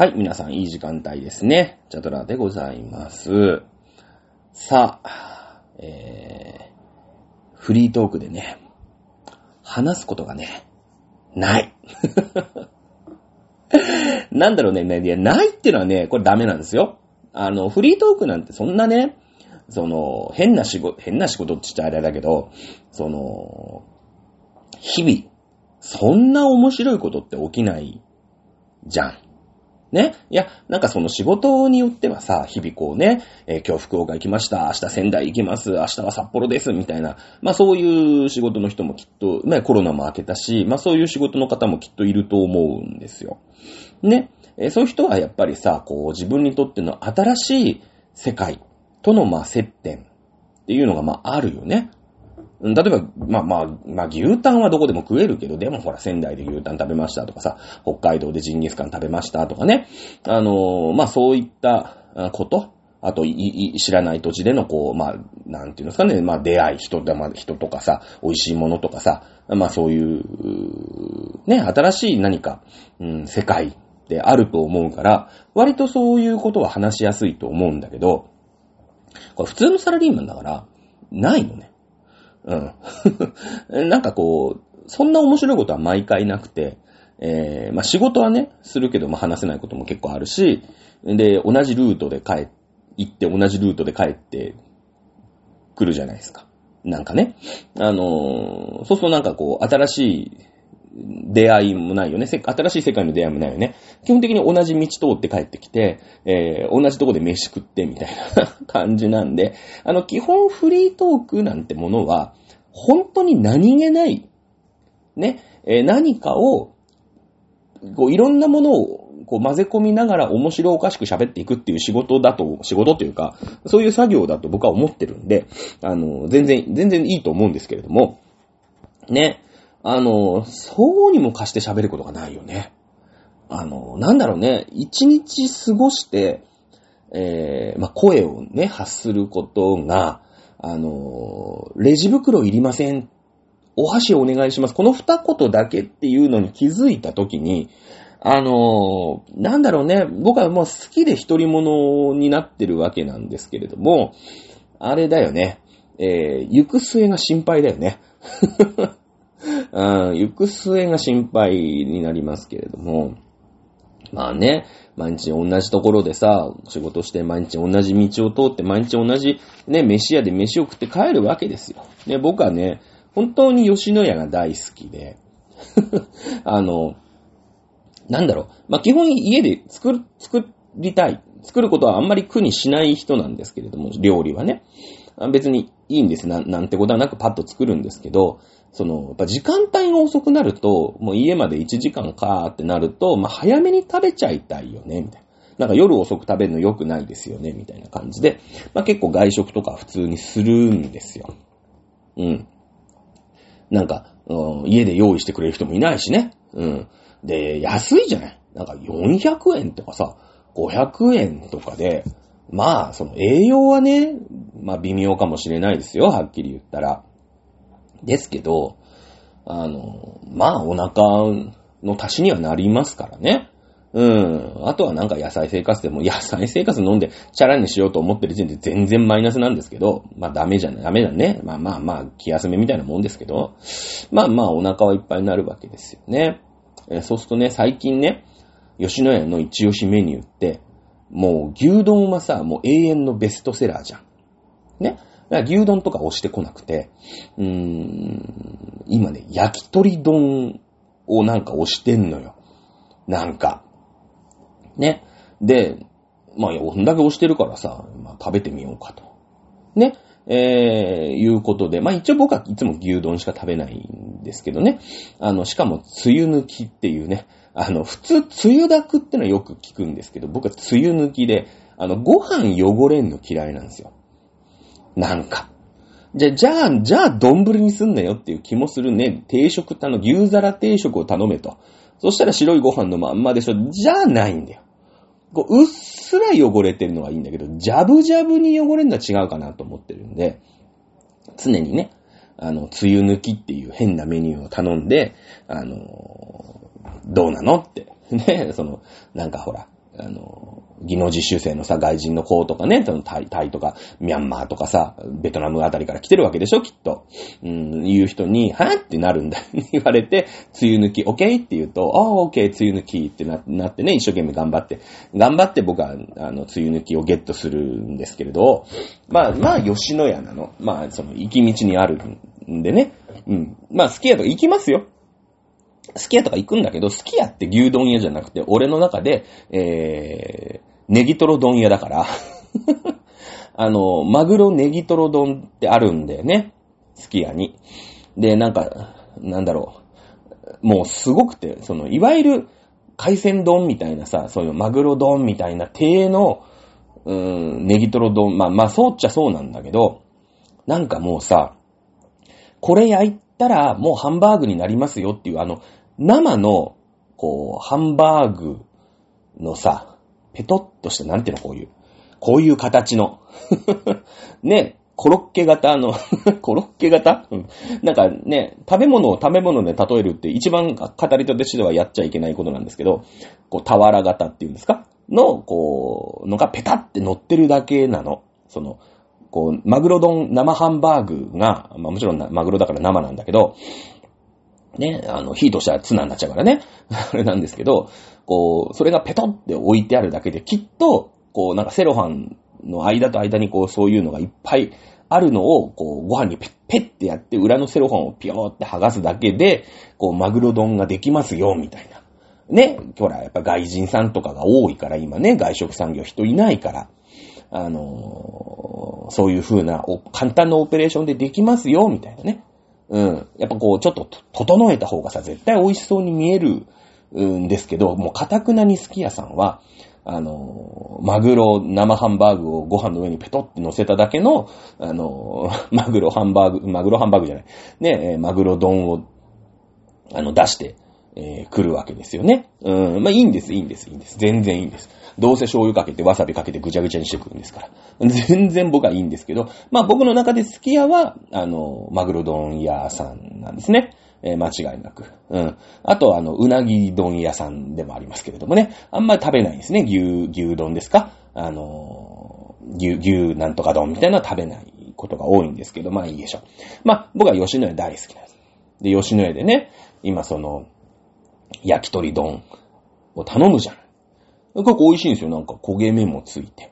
はい、皆さんいい時間帯ですね。チャトラでございます。さあ、フリートークでね、話すことがね、ない。なんだろうね、いや、ないっていうのはね、これダメなんですよ。フリートークなんてそんなね、変な仕事って言っちゃあれだけど、日々、そんな面白いことって起きないじゃん。ね。いや、なんか仕事によってはさ、日々こうね、今日福岡行きました、明日仙台行きます、明日は札幌です、みたいな。まあそういう仕事の人もきっと、ね、コロナも明けたし、まあそういう仕事の方もきっといると思うんですよ。ね。そういう人はやっぱりさ、自分にとっての新しい世界との接点っていうのがあるよね。例えば、牛タンはどこでも食えるけど、でもほら、仙台で牛タン食べましたとかさ、北海道でジンギスカン食べましたとかね。そういったこと、あと、知らない土地でのなんていうんですかね、出会い、人とかさ、美味しいものとかさ、そういう、ね、新しい何か、世界であると思うから、割とそういうことは話しやすいと思うんだけど、これ普通のサラリーマンだから、ないのね。うん。なんかそんな面白いことは毎回なくて、仕事はね、するけど、話せないことも結構あるし、で、同じルートで行って同じルートで帰ってくるじゃないですか。なんかね。そうするとなんか新しい出会いもないよね。新しい世界の出会いもないよね。基本的に同じ道通って帰ってきて、同じとこで飯食ってみたいな感じなんで、基本フリートークなんてものは、本当に何気ない、ね、何かを、いろんなものを混ぜ込みながら面白おかしく喋っていくっていう仕事というか、そういう作業だと僕は思ってるんで、全然いいと思うんですけれども、ね、そうにも貸して喋ることがないよね。なんだろうね、一日過ごして、声をね、発することが、レジ袋いりません。お箸お願いします。この二言だけっていうのに気づいたときに、なんだろうね、僕はもう好きで一人者になってるわけなんですけれども、あれだよね、行く末が心配だよね。行く末が心配になりますけれども。ね、毎日同じところでさ、仕事して毎日同じ道を通って毎日同じね、飯屋で飯を食って帰るわけですよ。ね、僕はね、本当に吉野家が大好きで、なんだろう、基本家で作ることはあんまり苦にしない人なんですけれども、料理はね。別にいいんです。なんてことはなくパッと作るんですけど、やっぱ時間帯が遅くなると、もう家まで1時間かーってなると、早めに食べちゃいたいよね、みたいな。なんか夜遅く食べるの良くないですよね、みたいな感じで、結構外食とか普通にするんですよ。うん。なんか、家で用意してくれる人もいないしね。うん。で、安いじゃない。なんか400円とかさ、500円とかで、栄養はね、微妙かもしれないですよ、はっきり言ったら。ですけど、お腹の足しにはなりますからね。うん。あとはなんか野菜生活飲んでチャラにしようと思ってる時点で全然マイナスなんですけど、ダメだね。気休めみたいなもんですけど、お腹はいっぱいになるわけですよね。そうするとね、最近ね、吉野家の一押しメニューって、もう牛丼はさ、もう永遠のベストセラーじゃん。ね。だから牛丼とか押してこなくて、今ね、焼き鳥丼をなんか押してんのよ。なんか。ね。で、こんだけ押してるからさ、食べてみようかと。ね。いうことで、一応僕はいつも牛丼しか食べないんですけどね。しかも、梅雨抜きっていうね。普通、梅雨だくってのはよく聞くんですけど、僕は梅雨抜きで、ご飯汚れんの嫌いなんですよ。なんか。じゃあ、丼にすんなよっていう気もするね。牛皿定食を頼めと。そしたら白いご飯のまんまでしょ。じゃあないんだよ。うっすら汚れてるのはいいんだけど、ジャブジャブに汚れるのは違うかなと思ってるんで、常にね、梅雨抜きっていう変なメニューを頼んで、どうなのって、ね、なんかほら、技能実習生のさ、外人の子とかね、そのタイとか、ミャンマーとかさ、ベトナムあたりから来てるわけでしょ、きっと。言う人に、はぁってなるんだって言われて、梅雨抜き、オッケーって言うと、あー、オッケー、梅雨抜きって なってね、一生懸命頑張って僕は、梅雨抜きをゲットするんですけれど、まあ、吉野家なの。まあ、その、行き道にあるんでね。うん。まあ、好きやとか行きますよ。スキヤとか行くんだけど、スキヤって牛丼屋じゃなくて、俺の中で、ネギトロ丼屋だから、マグロネギトロ丼ってあるんだよね。スキヤに。で、なんか、なんだろう。もうすごくて、その、いわゆる海鮮丼みたいなさ、そういうマグロ丼みたいな定の、ネギトロ丼、まあ、そうっちゃそうなんだけど、なんかもうさ、これ焼いたらもうハンバーグになりますよっていう、生の、こう、ハンバーグのさ、ペトッとした、なんていうの、こういう形の。ね、コロッケ型なんかね、食べ物で例えるって一番語り手としてはやっちゃいけないことなんですけど、こう、俵型っていうんですかの、こう、のがペタって乗ってるだけなの。その、こう、マグロ丼、生ハンバーグが、まあもちろんマグロだから生なんだけど、ね、火としたらツナになっちゃうからね。あれなんですけど、こう、それがペトンって置いてあるだけで、きっと、こう、なんかセロハンの間と間にこう、そういうのがいっぱいあるのを、こう、ご飯にペッってやって、裏のセロハンをピョーって剥がすだけで、こう、マグロ丼ができますよ、みたいな。ね、ほら、やっぱ外人さんとかが多いから、今ね、外食産業人いないから、そういう風な、簡単なオペレーションでできますよ、みたいなね。うん。やっぱこう、ちょっと整えた方がさ、絶対美味しそうに見えるんですけど、もう、堅くなにすき家さんは、マグロ生ハンバーグをご飯の上にペトって乗せただけの、マグロハンバーグじゃない。ね、マグロ丼を、出して、来るわけですよね。うん。まあ、いいんです。全然いいんです。どうせ醤油かけてわさびかけてぐちゃぐちゃにしてくるんですから。全然僕はいいんですけど、まあ、僕の中でスキヤは、マグロ丼屋さんなんですね。間違いなく。うん。あと、うなぎ丼屋さんでもありますけれどもね。あんまり食べないんですね。牛丼ですか。牛なんとか丼みたいなのは食べないことが多いんですけど、まあいいでしょう。まあ、僕は吉野家大好きなんです。で、吉野家でね、今その、焼き鳥丼を頼むじゃん。なんか美味しいんですよ。なんか焦げ目もついて。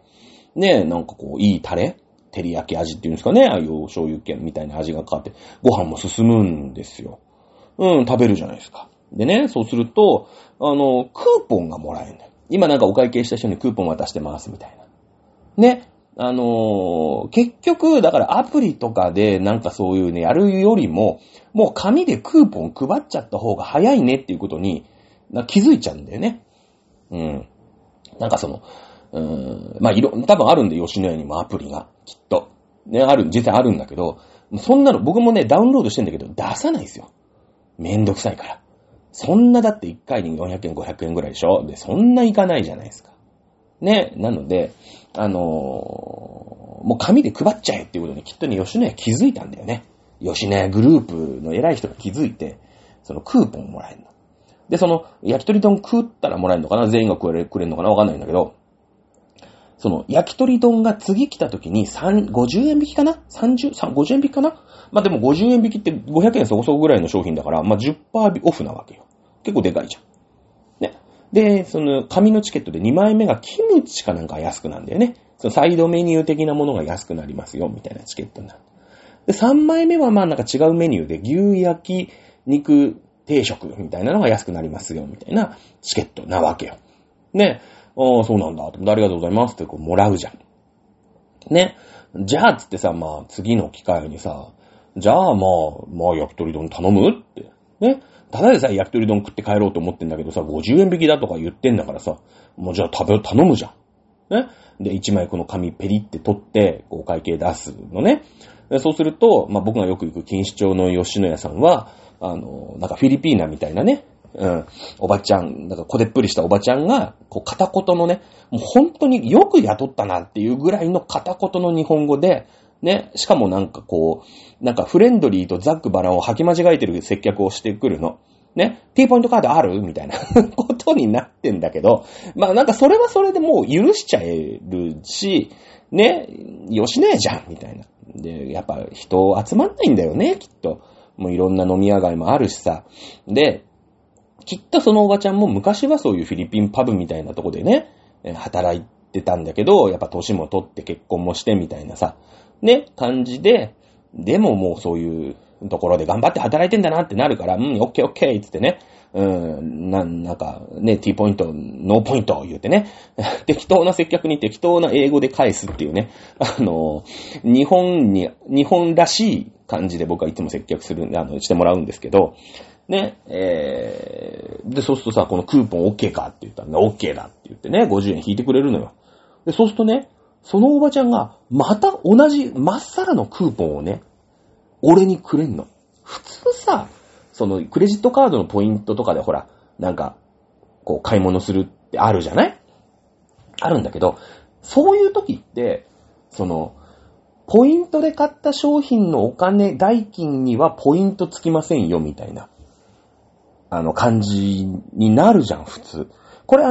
ねえ、なんかこう、いいタレ照り焼き味っていうんですかね。ああいう醤油系みたいな味がかかって、ご飯も進むんですよ。うん、食べるじゃないですか。でね、そうすると、クーポンがもらえるんだよ。今なんかお会計した人にクーポン渡してますみたいな。ね。結局、だからアプリとかでなんかそういうね、やるよりも、もう紙でクーポン配っちゃった方が早いねっていうことに気づいちゃうんだよね。うん。なんかその、まあ、多分あるんで、吉野家にもアプリが、きっと。ね、実際あるんだけど、そんなの僕もね、ダウンロードしてんだけど、出さないですよ。めんどくさいから。そんなだって1回に400円、500円ぐらいでしょ？で、そんないかないじゃないですか。ね、なので、もう紙で配っちゃえっていうことにきっとね、吉野家気づいたんだよね。吉野家グループの偉い人が気づいて、そのクーポンもらえるの。で、その、焼き鳥丼食ったらもらえるのかな？全員がくれるのかな？わかんないんだけど、その、焼き鳥丼が次来た時に50円引きかな？50円引きかな？まあ、でも50円引きって500円そこそこぐらいの商品だから、まあ、10% オフなわけよ。結構でかいじゃん。で、その、紙のチケットで2枚目がキムチかなんか安くなんだよね。そのサイドメニュー的なものが安くなりますよ、みたいなチケットになる。で、3枚目はまあなんか違うメニューで牛焼き肉定食みたいなのが安くなりますよ、みたいなチケットなわけよ。ね。ああ、そうなんだ。ありがとうございますってこうもらうじゃん。ね。じゃあ、つってさ、まあ次の機会にさ、じゃあまあ焼き鳥丼頼むって。ね。ただでさえ焼き鳥丼食って帰ろうと思ってんだけどさ、50円引きだとか言ってんだからさ、もうじゃあ頼むじゃん。ね。で、1枚この紙ペリって取って、こう会計出すのね。でそうすると、まあ、僕がよく行く錦糸町の吉野家さんは、なんかフィリピーナみたいなね、うん、おばちゃん、なんかこでっぷりしたおばちゃんが、こう片言のね、もう本当によく雇ったなっていうぐらいの片言の日本語で、ね、しかもなんかこう、なんかフレンドリーとザックバランを吐き間違えてる接客をしてくるの。ね、T ポイントカードあるみたいなことになってんだけど、まあなんかそれはそれでもう許しちゃえるし、ね、よしねえじゃんみたいな。で、やっぱ人集まんないんだよね、きっと。もういろんな飲み屋街もあるしさ。で、きっとそのおばちゃんも昔はそういうフィリピンパブみたいなとこでね、働いてたんだけど、やっぱ年も取って結婚もしてみたいなさ、ね、感じで、でももうそういうところで頑張って働いてんだなってなるから、うん、オッケーオッケーつってね、なんかね、T ポイント、ノーポイント言うてね、適当な接客に適当な英語で返すっていうね、日本らしい感じで僕はいつも接客する、してもらうんですけど、ね、で、そうするとさ、このクーポン OK かって言ったら、ね、OK だって言ってね、50円引いてくれるのよ。で、そうするとね、そのおばちゃんが、また同じ、まっさらのクーポンをね、俺にくれんの。普通さ、その、クレジットカードのポイントとかでほら、なんか、こう、買い物するってあるじゃない？あるんだけど、そういう時って、その、ポイントで買った商品のお金、代金にはポイントつきませんよ、みたいな、感じになるじゃん、普通。これ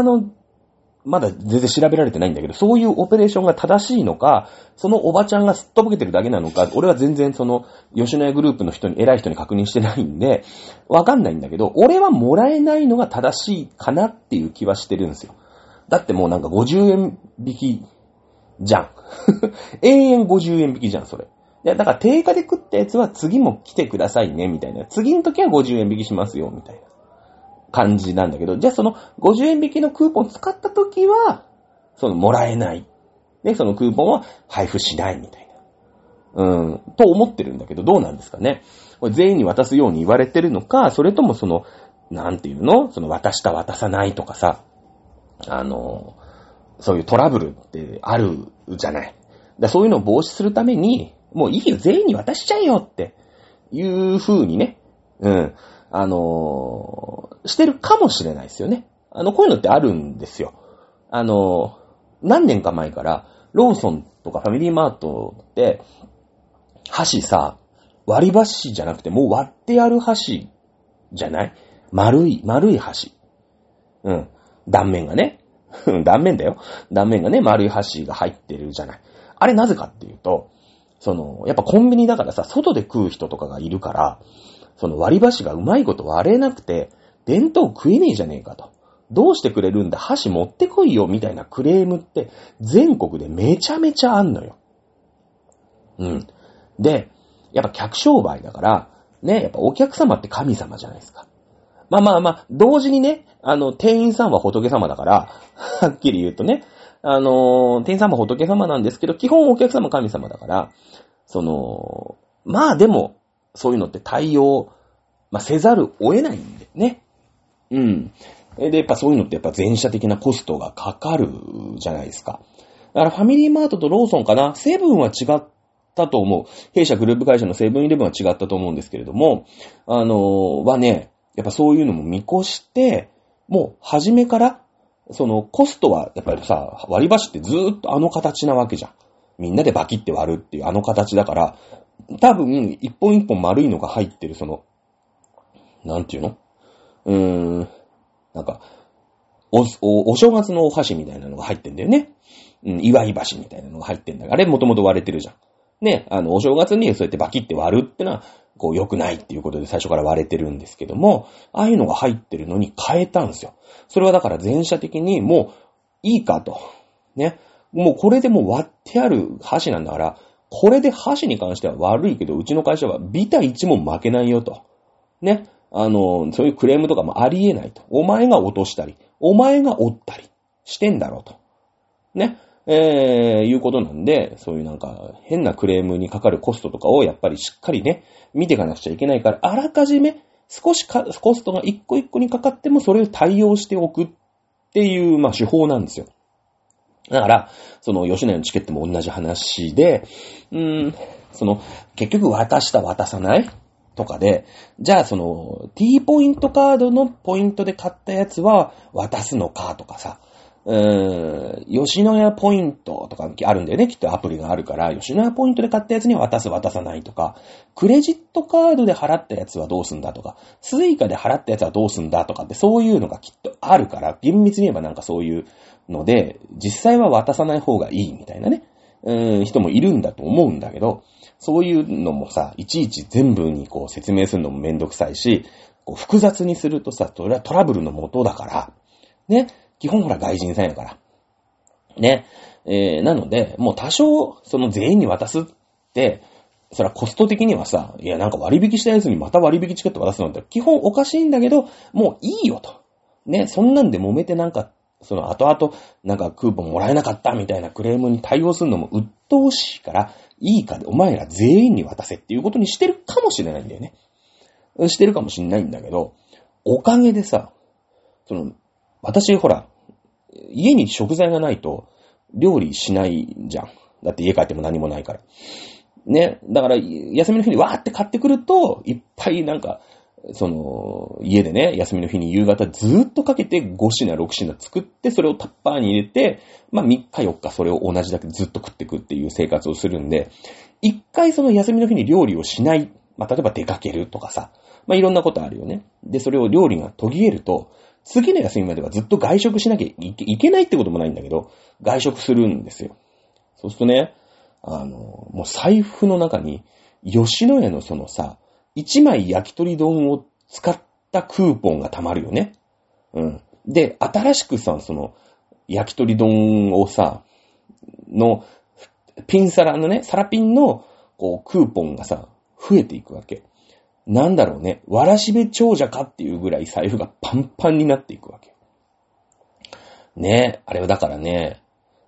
まだ全然調べられてないんだけど、そういうオペレーションが正しいのか、そのおばちゃんがすっとぼけてるだけなのか、俺は全然その、吉野家グループの人に、偉い人に確認してないんで、わかんないんだけど、俺はもらえないのが正しいかなっていう気はしてるんですよ。だってもうなんか50円引きじゃん。永遠50円引きじゃん、それ。いや、だから定価で食ったやつは次も来てくださいね、みたいな。次の時は50円引きしますよ、みたいな感じなんだけど、じゃあその50円引きのクーポン使ったときは、そのもらえない。で、そのクーポンは配布しないみたいな。と思ってるんだけど、どうなんですかね。これ全員に渡すように言われてるのか、それともその、なんていうの？その渡した渡さないとかさ、そういうトラブルってあるじゃない。だそういうのを防止するために、もういいよ、全員に渡しちゃえよっていう風にね、うん。してるかもしれないですよね。こういうのってあるんですよ。何年か前から、ローソンとかファミリーマートって、箸さ、割り箸じゃなくて、もう割ってある箸じゃない？丸い箸。うん。断面がね。断面だよ。断面がね、丸い箸が入ってるじゃない。あれなぜかっていうと、やっぱコンビニだからさ、外で食う人とかがいるから、その割り箸がうまいこと割れなくて、弁当食えねえじゃねえかと。どうしてくれるんだ？箸持ってこいよみたいなクレームって全国でめちゃめちゃあんのよ。うん。で、やっぱ客商売だから、ね、やっぱお客様って神様じゃないですか。まあ、同時にね、店員さんは仏様だから、はっきり言うとね、店員さんは仏様なんですけど、基本お客様神様だから、まあでも、そういうのって対応、まあ、せざるを得ないんでね。うん。で、やっぱそういうのってやっぱ全社的なコストがかかるじゃないですか。だからファミリーマートとローソンかな。セブンは違ったと思う。弊社グループ会社のセブンイレブンは違ったと思うんですけれども、はね、やっぱそういうのも見越して、もう初めから、コストはやっぱりさ、割り箸ってずーっとあの形なわけじゃん。みんなでバキって割るっていうあの形だから、多分、一本一本丸いのが入ってる、なんていうの？なんか、お正月のお箸みたいなのが入ってんだよね。うん、祝い箸みたいなのが入ってんだから、あれもともと割れてるじゃん。ね、お正月にそうやってバキって割るってのは、こう良くないっていうことで最初から割れてるんですけども、ああいうのが入ってるのに変えたんですよ。それはだから全社的にもう、いいかと。ね。もうこれでもう割ってある箸なんだから、これで箸に関しては悪いけど、うちの会社はビタ1も負けないよと。ね。そういうクレームとかもありえないと。お前が落としたり、お前が折ったりしてんだろうと。ね。いうことなんで、そういうなんか変なクレームにかかるコストとかをやっぱりしっかりね、見ていかなくちゃいけないから、あらかじめ少しコストが一個一個にかかってもそれを対応しておくっていう、まあ手法なんですよ。だから、吉野家のチケットも同じ話で、結局渡した渡さないとかで、じゃあT ポイントカードのポイントで買ったやつは渡すのかとかさ、吉野家ポイントとかあるんだよね。きっとアプリがあるから、吉野家ポイントで買ったやつには渡す渡さないとか、クレジットカードで払ったやつはどうすんだとか、スイカで払ったやつはどうすんだとかって、そういうのがきっとあるから、厳密に言えばなんかそういうので、実際は渡さない方がいいみたいなね、人もいるんだと思うんだけど、そういうのもさ、いちいち全部にこう説明するのもめんどくさいし、こう複雑にするとさ、それはトラブルの元だから、ね、基本ほら外人さんやから。ね。なので、もう多少、その全員に渡すって、それはコスト的にはさ、いやなんか割引したやつにまた割引チケット渡すのって基本おかしいんだけど、もういいよと。ね、そんなんで揉めてなんか、その後々、なんかクーポンもらえなかったみたいなクレームに対応するのも鬱陶しいから、いいかでお前ら全員に渡せっていうことにしてるかもしれないんだよね。してるかもしれないんだけど、おかげでさ、その、私ほら家に食材がないと料理しないじゃん。だって家帰っても何もないからね。だから休みの日にわーって買ってくるといっぱいなんかその家でね、休みの日に夕方ずーっとかけて5品6品作って、それをタッパーに入れて、まあ3日4日それを同じだけずっと食ってくっていう生活をするんで、一回その休みの日に料理をしない、まあ例えば出かけるとかさ、まあいろんなことあるよね。でそれを料理が途切れると次の休みまではずっと外食しなきゃいけないってこともないんだけど、外食するんですよ。そうするとね、もう財布の中に、吉野家のそのさ、1枚焼き鳥丼を使ったクーポンがたまるよね。うん。で、新しくさ、その、焼き鳥丼をさ、の、ピンサラのね、サラピンの、こう、クーポンがさ、増えていくわけ。なんだろうね、わらしべ長者かっていうぐらい財布がパンパンになっていくわけね。あれはだからね、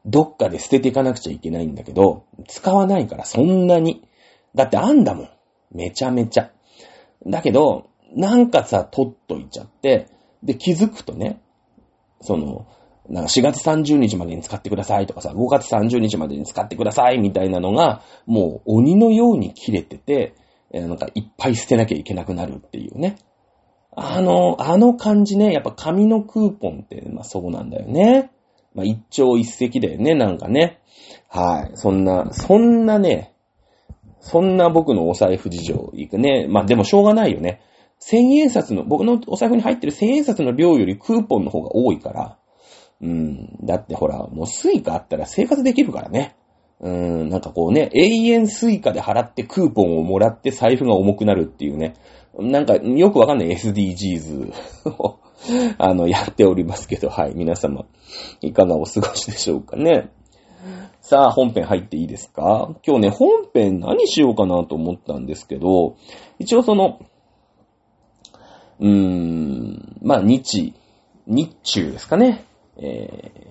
どっかで捨てていかなくちゃいけないんだけど、使わないからそんなに。だってあんだもん、めちゃめちゃ。だけどなんかさ、取っといちゃって、で気づくとね、そのなんか4月30日までに使ってくださいとかさ、5月30日までに使ってくださいみたいなのがもう鬼のように切れてて、なんかいっぱい捨てなきゃいけなくなるっていうね。あの感じね。やっぱ紙のクーポンって、まあそうなんだよね。まあ一朝一夕だよね、なんかね。はい。そんなね、そんな僕のお財布事情いくね。まあでもしょうがないよね。千円札の、僕のお財布に入ってる千円札の量よりクーポンの方が多いから。だってほら、もうスイカあったら生活できるからね。なんかこうね、永遠スイカで払ってクーポンをもらって財布が重くなるっていうね、なんかよくわかんない SDGs をやっておりますけど、はい、皆様いかがお過ごしでしょうかね。さあ本編入っていいですか。今日ね、本編何しようかなと思ったんですけど、一応そのまあ日中ですかね、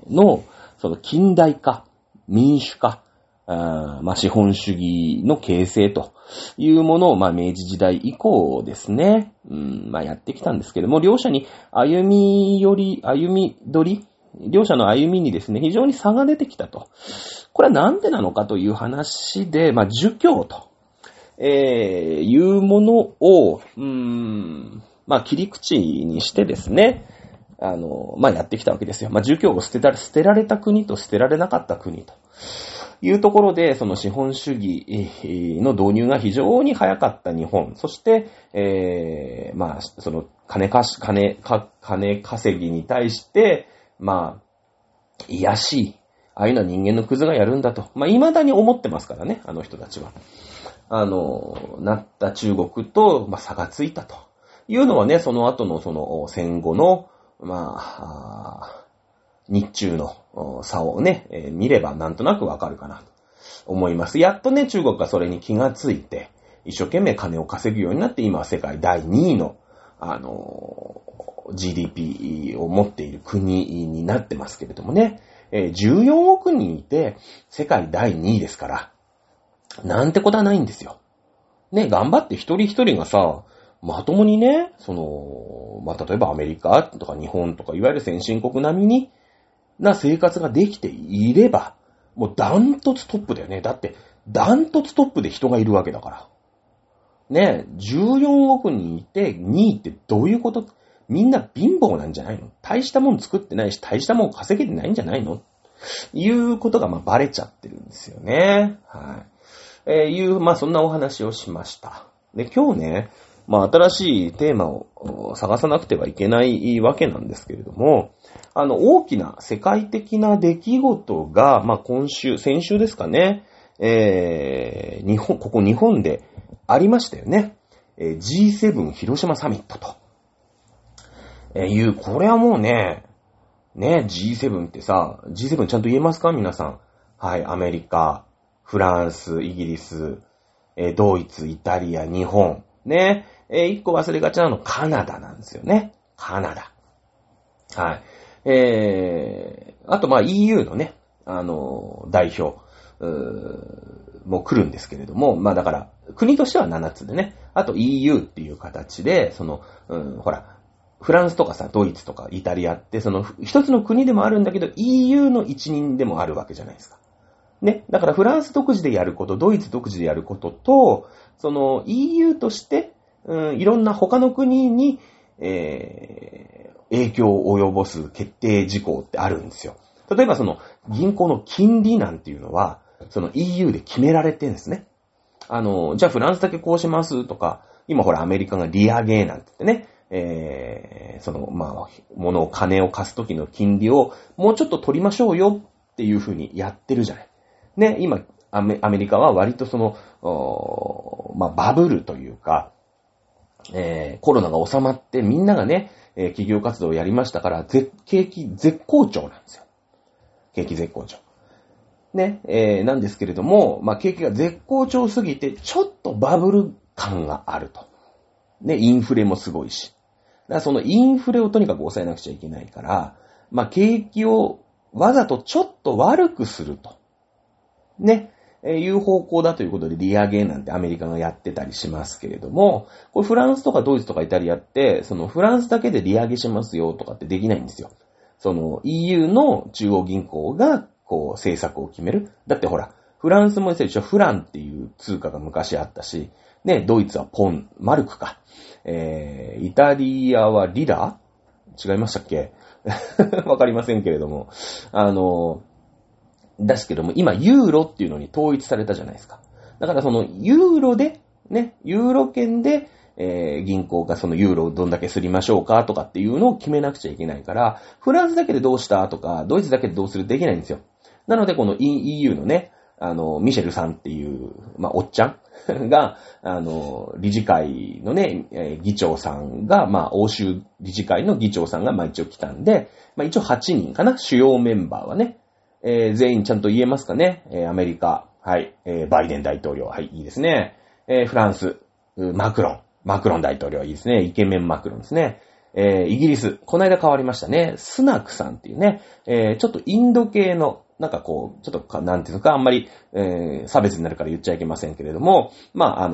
のその近代化、民主化、まあ、資本主義の形成というものを、まあ、明治時代以降ですね、まあ、やってきたんですけども、両者に両者の歩みにですね、非常に差が出てきたと。これはなんでなのかという話で、まあ、儒教と、いうものを、まあ、切り口にしてですね、まあ、やってきたわけですよ。まあ、儒教を捨てられた国と捨てられなかった国というところで、その資本主義の導入が非常に早かった日本。そして、まあ、その金稼ぎに対して、まあ、卑しい。ああいうのは人間のクズがやるんだと。まあ、未だに思ってますからね、あの人たちは。なった中国と、まあ、差がついたというのはね、その後のその戦後の、まあ、日中の差をね、見ればなんとなくわかるかなと思います。やっとね、中国がそれに気がついて、一生懸命金を稼ぐようになって、今は世界第2位の、GDP を持っている国になってますけれどもね、14億人いて、世界第2位ですから、なんてことはないんですよ。ね、頑張って一人一人がさ、まともにね、その、まあ、例えばアメリカとか日本とか、いわゆる先進国並みに、生活ができていれば、もうダントツトップだよね。だって、ダントツトップで人がいるわけだから。ね、14億人いて2位ってどういうこと？みんな貧乏なんじゃないの？大したもん作ってないし、大したもん稼げてないんじゃないの？いうことが、バレちゃってるんですよね。はい。そんなお話をしました。で、今日ね、新しいテーマを探さなくてはいけないわけなんですけれども、大きな世界的な出来事が、先週ですかね、日本でありましたよね。G7 広島サミットと。これはもうね、G7 ってさ、G7 ちゃんと言えますか皆さん。はい、アメリカ、フランス、イギリス、ドイツ、イタリア、日本。ね、一個忘れがちなのカナダなんですよね。カナダ。はい。あとEU のね、代表、もう来るんですけれども、だから、国としては7つでね、あと EU っていう形で、フランスとかさ、ドイツとかイタリアって、一つの国でもあるんだけど、EU の一人でもあるわけじゃないですか。ね。だからフランス独自でやること、ドイツ独自でやることと、EU として、いろんな他の国に、影響を及ぼす決定事項ってあるんですよ。例えば銀行の金利なんていうのは、EU で決められてるんですね。じゃあフランスだけこうしますとか、今アメリカが利上げなんて言ってね、金を貸すときの金利をもうちょっと取りましょうよっていうふうにやってるじゃない。ね、今、アメリカは割とバブルというか、コロナが収まってみんながね、企業活動をやりましたから、景気絶好調なんですよ。景気絶好調。ね、なんですけれども、景気が絶好調すぎて、ちょっとバブル感があると。ね、インフレもすごいし。だからインフレをとにかく抑えなくちゃいけないから、景気をわざとちょっと悪くすると。ね、いう方向だということで利上げなんてアメリカがやってたりしますけれども、これフランスとかドイツとかイタリアって、フランスだけで利上げしますよとかってできないんですよ。EU の中央銀行が、政策を決める。だってフランスも一緒、フランっていう通貨が昔あったし、ね、ドイツはマルクか。イタリアはリラ？違いましたっけ？わかりませんけれども。ですけども、今、ユーロっていうのに統一されたじゃないですか。だからユーロで、ね、ユーロ圏で、銀行がユーロをどんだけすりましょうかとかっていうのを決めなくちゃいけないから、フランスだけでどうしたとか、ドイツだけでどうするできないんですよ。なので、EU のね、ミシェルさんっていう、おっちゃんが、理事会のね、議長さんが、欧州理事会の議長さんが、一応来たんで、一応8人かな、主要メンバーはね、全員ちゃんと言えますかね、アメリカ、はい、バイデン大統領、はい、いいですね。フランス、マクロン大統領、いいですね。イケメンマクロンですね。イギリス、この間変わりましたね。スナクさんっていうね、ちょっとインド系の、ちょっと、なんていうか、あんまり、差別になるから言っちゃいけませんけれども、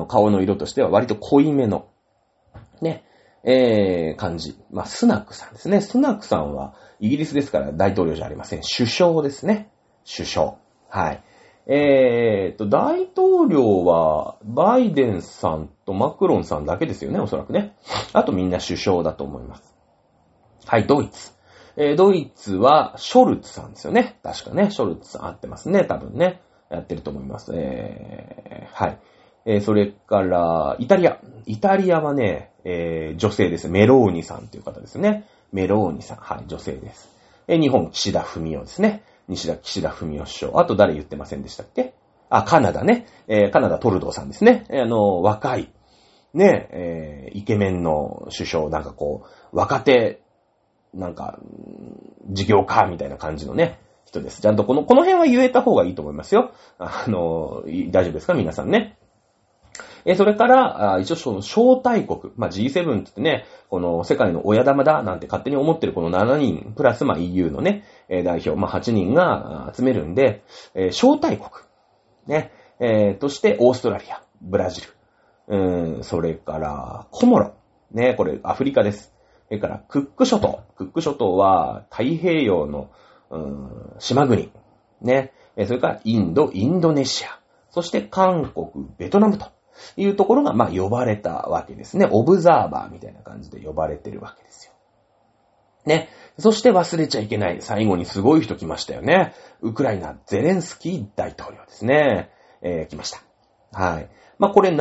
顔の色としては割と濃いめの、ね、感じ。スナクさんですね。スナクさんは、イギリスですから大統領じゃありません。首相ですね。首相。はい。大統領は、バイデンさんとマクロンさんだけですよね、おそらくね。あとみんな首相だと思います。はい、ドイツ。ドイツは、ショルツさんですよね。確かね、ショルツさん合ってますね、多分ね。やってると思います。はい。それから、イタリア。イタリアはね、女性です。メローニさんという方ですね。メローニさん。はい、女性です。日本、岸田文雄ですね。岸田文雄首相。あと誰言ってませんでしたっけ？あ、カナダね。カナダ、トルドーさんですね。若い、ね、イケメンの首相、若手、事業家みたいな感じのね、人です。ちゃんとこの辺は言えた方がいいと思いますよ。大丈夫ですか皆さんね。それから、一応招待国。G7 ってね、世界の親玉だなんて勝手に思ってるこの7人、プラスEU のね、代表、8人が集めるんで、招待国。ね、として、オーストラリア、ブラジル。それから、コモロ。ね、これ、アフリカです。それから、クック諸島。クック諸島は、太平洋の、島国。ね、それから、インド、インドネシア。そして、韓国、ベトナムと。いうところが、呼ばれたわけですね。オブザーバーみたいな感じで呼ばれてるわけですよ。ね。そして忘れちゃいけない。最後にすごい人来ましたよね。ウクライナ、ゼレンスキー大統領ですね。来ました。はい。まあ、これ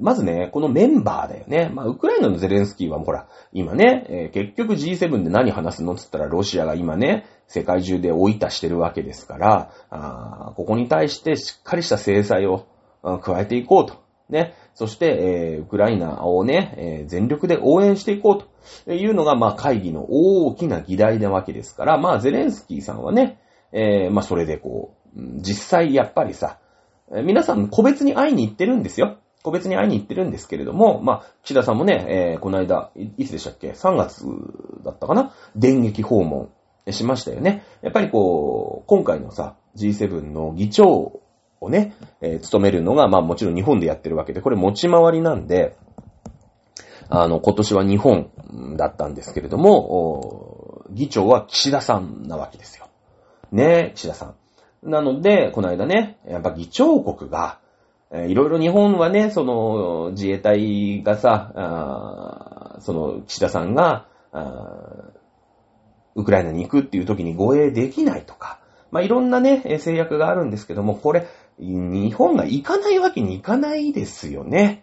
まずね、このメンバーだよね。まあ、ウクライナのゼレンスキーはほら、今ね、結局 G7 で何話すのって言ったら、ロシアが今ね、世界中で追い出してるわけですから、ここに対してしっかりした制裁を加えていこうと。ね。そして、ウクライナをね、全力で応援していこうというのが、まあ、会議の大きな議題なわけですから、まあ、ゼレンスキーさんはね、まあ、それでこう、実際やっぱりさ、皆さん個別に会いに行ってるんですよ。個別に会いに行ってるんですけれども、まあ、岸田さんもね、この間、いつでしたっけ ?3 月だったかな電撃訪問しましたよね。やっぱりこう、今回のさ、G7 の議長をね、務めるのが、まあもちろん日本でやってるわけで、これ持ち回りなんで、今年は日本だったんですけれども、議長は岸田さんなわけですよ。ね、岸田さん。なので、この間ね、やっぱ議長国が、いろいろ日本はね、その、自衛隊がさ、その、岸田さんが、ウクライナに行くっていう時に護衛できないとか、まあ、いろんなね、制約があるんですけども、これ、日本が行かないわけにいかないですよね。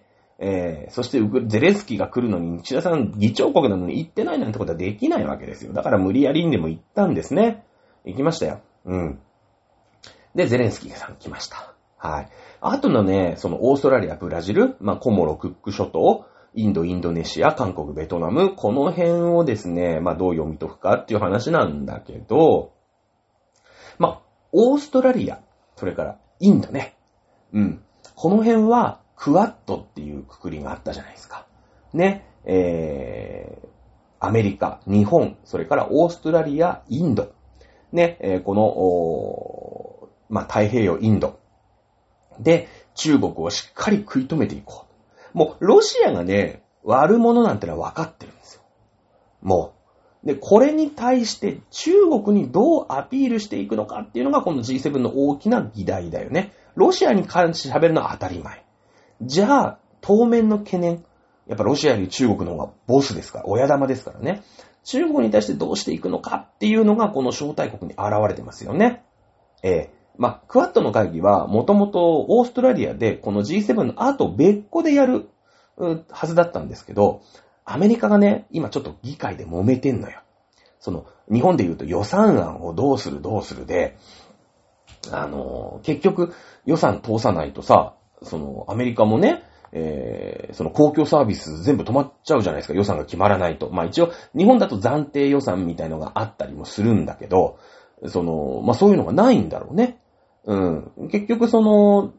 そしてゼレンスキーが来るのに、岸田さん議長国なのに行ってないなんてことはできないわけですよ。だから無理やりにでも行ったんですね。行きましたよ。うん。で、ゼレンスキーさん来ました。はい。あとのね、そのオーストラリア、ブラジル、まあ、コモロ、クック諸島、インド、インドネシア、韓国、ベトナム、この辺をですね、まあ、どう読み解くかっていう話なんだけど、まあ、オーストラリア、それからインドね。うん。この辺は、クワッドっていう括りがあったじゃないですか。ね。アメリカ、日本、それからオーストラリア、インド。ね、この、まあ、太平洋インドで中国をしっかり食い止めていこう。もうロシアがね、悪者なんてのは分かってるんですよ。もう。で、これに対して中国にどうアピールしていくのかっていうのがこの G7 の大きな議題だよね。ロシアに関して喋るのは当たり前。じゃあ、当面の懸念。やっぱロシアより中国の方がボスですから、親玉ですからね。中国に対してどうしていくのかっていうのがこの招待国に現れてますよね。まあ、クワッドの会議はもともとオーストラリアでこの G7 の後別個でやるはずだったんですけど、アメリカがね、今ちょっと議会で揉めてんのよ。その、日本で言うと予算案をどうするで、結局予算通さないとさ、そのアメリカもね、その公共サービス全部止まっちゃうじゃないですか、予算が決まらないと。まあ一応日本だと暫定予算みたいのがあったりもするんだけど、その、まあそういうのがないんだろうね。うん。結局その、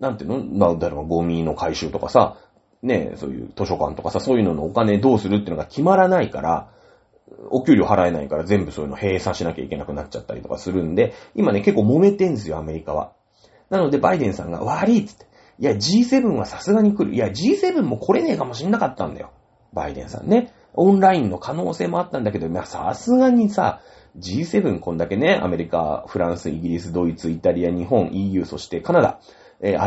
なんていうの、なんだろう、ゴミの回収とかさ、ね、そういう図書館とかさ、そういうののお金どうするっていうのが決まらないから、お給料払えないから全部そういうの閉鎖しなきゃいけなくなっちゃったりとかするんで、今ね、結構揉めてんですよ、アメリカは。なのでバイデンさんが悪いっつって、いや G7 はさすがに来る。いや G7 も来れねえかもしんなかったんだよ。バイデンさんね。オンラインの可能性もあったんだけど、まあさすがにさ、G7 こんだけね、アメリカ、フランス、イギリス、ドイツ、イタリア、日本、EU、そしてカナダ、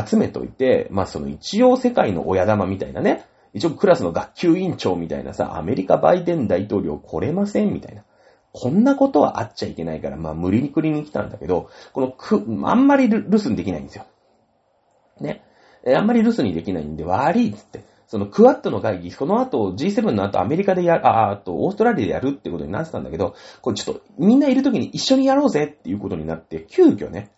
集めといて、まあ、その一応世界の親玉みたいなね、一応クラスの学級委員長みたいなさ、アメリカバイデン大統領来れませんみたいな。こんなことはあっちゃいけないから、まあ、無理にくりに来たんだけど、このあんまり留守できないんですよ。ね。あんまり留守にできないんで、悪いっつって。そのクワッドの会議、この後 G7 の後アメリカでオーストラリアでやるってことになってたんだけど、これちょっとみんないるときに一緒にやろうぜっていうことになって、急遽ね、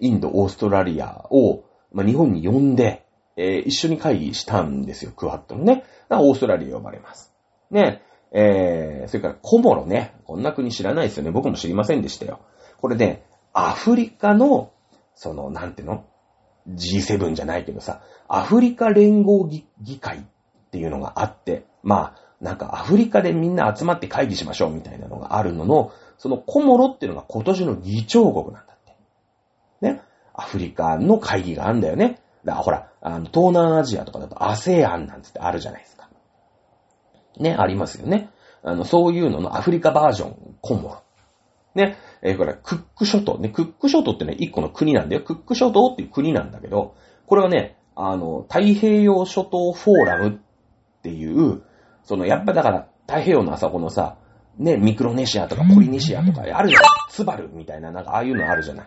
インド、オーストラリアを、まあ、日本に呼んで、一緒に会議したんですよ、クワッドのね。だからオーストラリア呼ばれます。ね、それからコモロね、こんな国知らないですよね。僕も知りませんでしたよ。これね、アフリカの、その、なんていうの？G7 じゃないけどさ、アフリカ連合議会っていうのがあって、まあ、なんかアフリカでみんな集まって会議しましょうみたいなのがあるのの、そのコモロっていうのが今年の議長国なんだって。ね。アフリカの会議があるんだよね。だからほら、東南アジアとかだと ASEAN なんつってあるじゃないですか。ね、ありますよね。そういうののアフリカバージョン、コモロ。ね。これ、クック諸島ね。クック諸島ってね、一個の国なんだよ。クック諸島っていう国なんだけど、これはね、太平洋諸島フォーラムっていう、その、やっぱだから、太平洋のあそこのさ、ね、ミクロネシアとかポリネシアとかあるじゃない、ツバルみたいな、なんかああいうのあるじゃない。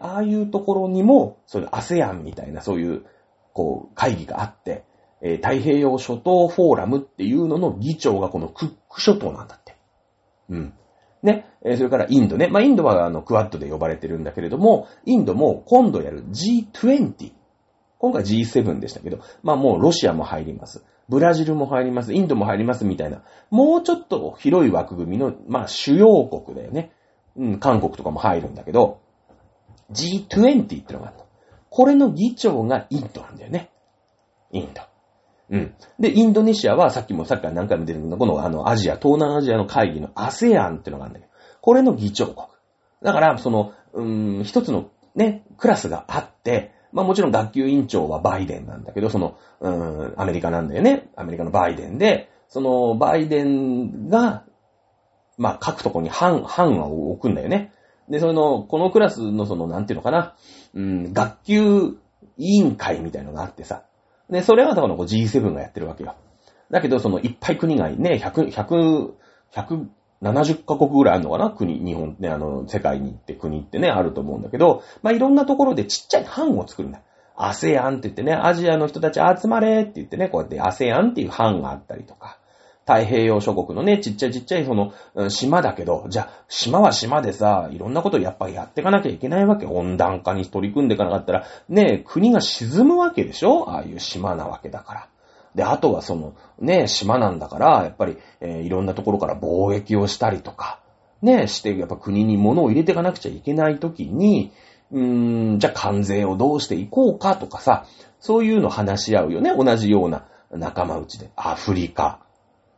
ああいうところにも、そういう ASEAN みたいな、そういう、こう、会議があって、太平洋諸島フォーラムっていうのの議長がこのクック諸島なんだって。うん。ね。それからインドね。まあ、インドはクワッドで呼ばれてるんだけれども、インドも今度やる G20。今回 G7 でしたけど、まあ、もうロシアも入ります。ブラジルも入ります。インドも入りますみたいな。もうちょっと広い枠組みの、まあ、主要国だよね。うん、韓国とかも入るんだけど、G20 ってのがあるの。これの議長がインドなんだよね。インド。うん。で、インドネシアはさっきから何回も出てるんだけど、このアジア、東南アジアの会議の ASEAN ってのがあるんだけど、これの議長国。だから、一つのね、クラスがあって、まあもちろん学級委員長はバイデンなんだけど、アメリカなんだよね。アメリカのバイデンで、そのバイデンが、まあ各とこに班を置くんだよね。で、このクラスのなんていうのかな、学級委員会みたいのがあってさ。で、それはだから G7 がやってるわけよ。だけど、いっぱい国がね、170カ国ぐらいあるのかな、国、日本ね、世界に行って国ってね、あると思うんだけど、まあ、いろんなところでちっちゃい班を作るんだ。ASEAN って言ってね、アジアの人たち集まれって言ってね、こうやって ASEAN っていう班があったりとか。太平洋諸国のね、ちっちゃい島だけど、じゃあ、島は島でさ、いろんなことをやっぱりやっていかなきゃいけないわけ。温暖化に取り組んでいかなかったら、ね、国が沈むわけでしょ？ああいう島なわけだから。で、あとはね、島なんだから、やっぱり、いろんなところから貿易をしたりとか、ね、して、やっぱ国に物を入れていかなくちゃいけないときに、じゃあ関税をどうしていこうかとかさ、そういうの話し合うよね。同じような仲間内で。アフリカ。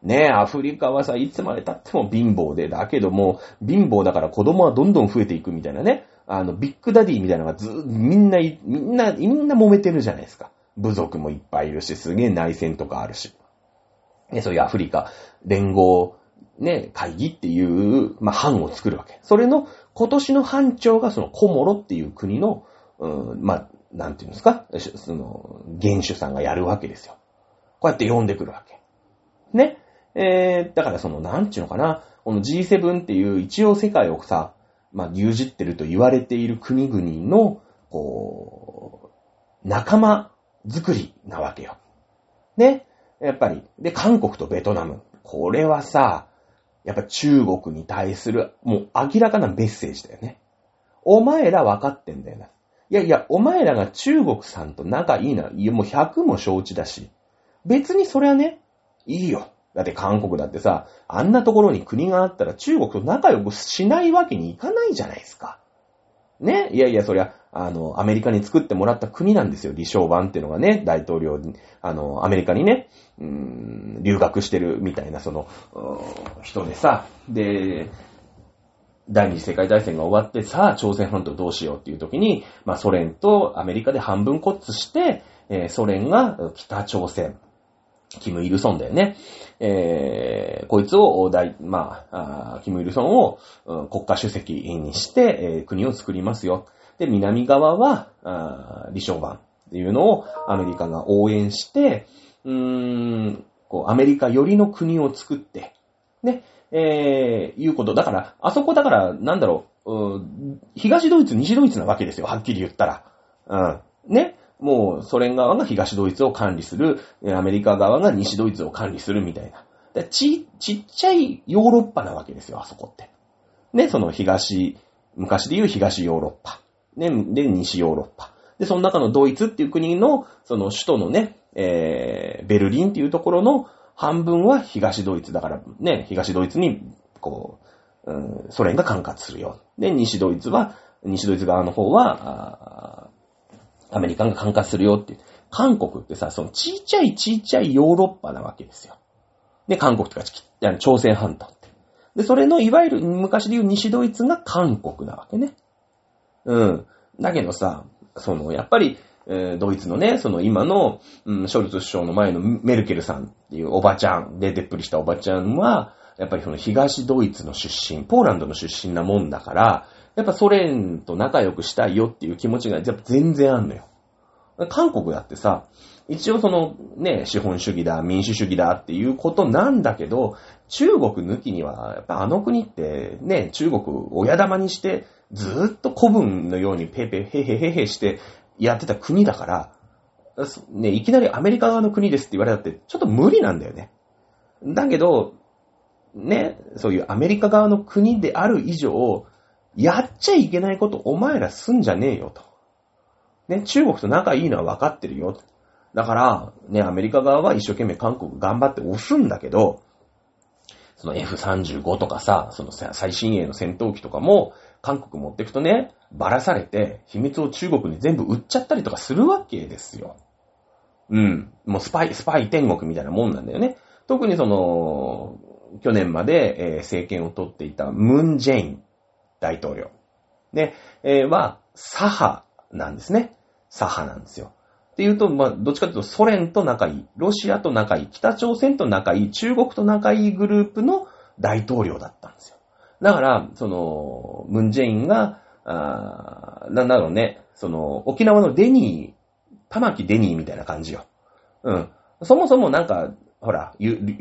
ねえ、アフリカはさ、いつまで経っても貧乏で、だけども、貧乏だから子供はどんどん増えていくみたいなね、ビッグダディみたいなのがみんな揉めてるじゃないですか。部族もいっぱいいるし、すげえ内戦とかあるし。ね、そういうアフリカ連合、ね、会議っていう、まあ、班を作るわけ。それの、今年の班長がコモロっていう国の、まあ、なんていうんですか、元首さんがやるわけですよ。こうやって呼んでくるわけ。ね。だからなんちゅうのかな、この G7 っていう一応世界をさ、まあ、牛耳ってると言われている国々の、こう、仲間作りなわけよ。ね。やっぱり、で、韓国とベトナム。これはさ、やっぱ中国に対する、もう明らかなメッセージだよね。お前ら分かってんだよな。いやいや、お前らが中国さんと仲いいな、もう100も承知だし、別にそれはね、いいよ。だって韓国だってさ、あんなところに国があったら中国と仲良くしないわけにいかないじゃないですか。ね、いやいや、そりゃ、アメリカに作ってもらった国なんですよ。李承晩っていうのがね、大統領に、アメリカにね、留学してるみたいな人でさ、で、第二次世界大戦が終わってさ、朝鮮半島どうしようっていう時に、まあソ連とアメリカで半分骨して、ソ連が北朝鮮。キム・イルソンだよね。こいつをキム・イルソンを国家主席にして、国を作りますよ。で、南側は、李承晩っていうのをアメリカが応援して、こう、アメリカ寄りの国を作って、ね、いうこと。だから、あそこだから、なんだろう、東ドイツ、西ドイツなわけですよ。はっきり言ったら。うん。ね。もうソ連側が東ドイツを管理する、アメリカ側が西ドイツを管理するみたいな。だちっちゃいヨーロッパなわけですよ、あそこって。ね、昔で言う東ヨーロッパ。ね、で、西ヨーロッパ。で、その中のドイツっていう国の、首都のね、ベルリンっていうところの半分は東ドイツだから、ね、東ドイツに、こう、ソ連が管轄するよ。で、西ドイツ側の方は、アメリカが管轄するよって。韓国ってさ、ちっちゃいヨーロッパなわけですよ。で、韓国とか、朝鮮半島って。で、それの、いわゆる、昔でいう西ドイツが韓国なわけね。うん。だけどさ、やっぱり、ドイツのね、今の、ショルツ首相の前のメルケルさんっていうおばちゃん、でっぷりしたおばちゃんは、やっぱり東ドイツの出身、ポーランドの出身なもんだから、やっぱソ連と仲良くしたいよっていう気持ちが全然あんのよ。韓国だってさ、一応そのね、資本主義だ、民主主義だっていうことなんだけど、中国抜きには、やっぱあの国ってね、中国親玉にして、ずっと古文のようにペーペーヘーヘーヘーヘーしてやってた国だから、ね、いきなりアメリカ側の国ですって言われたって、ちょっと無理なんだよね。だけど、ね、そういうアメリカ側の国である以上、やっちゃいけないことお前らすんじゃねえよと。ね、中国と仲いいのは分かってるよ。だから、ね、アメリカ側は一生懸命韓国頑張って押すんだけど、その F-35 とかさ、その最新鋭の戦闘機とかも、韓国持ってくとね、ばらされて、秘密を中国に全部売っちゃったりとかするわけですよ。うん。もうスパイ天国みたいなもんなんだよね。特にその、去年まで政権を取っていたムン・ジェイン大統領。ね、は、左派なんですね。左派なんですよ。っていうと、まあ、どっちかというとソ連と仲いい、ロシアと仲いい、北朝鮮と仲いい、中国と仲いいグループの大統領だったんですよ。だから、その、ムンジェインが、なんだろうね、その、沖縄のデニー、玉城デニーみたいな感じよ。うん。そもそもなんか、ほら、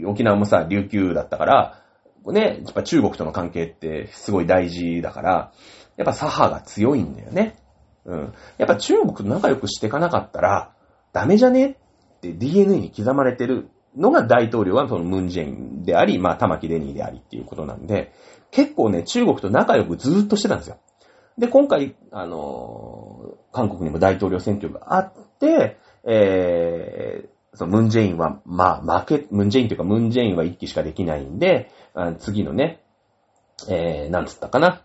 沖縄もさ、琉球だったから、ね、やっぱ中国との関係ってすごい大事だから、やっぱ左派が強いんだよね。うん。やっぱ中国と仲良くしていかなかったら、ダメじゃねって DNA に刻まれてるのが大統領はそのムンジェインであり、まあ玉城デニーでありっていうことなんで、結構ね、中国と仲良くずーっとしてたんですよ。で、今回、韓国にも大統領選挙があって、そのムンジェインは、まあムンジェインは一期しかできないんで、次のね、なんつったかな。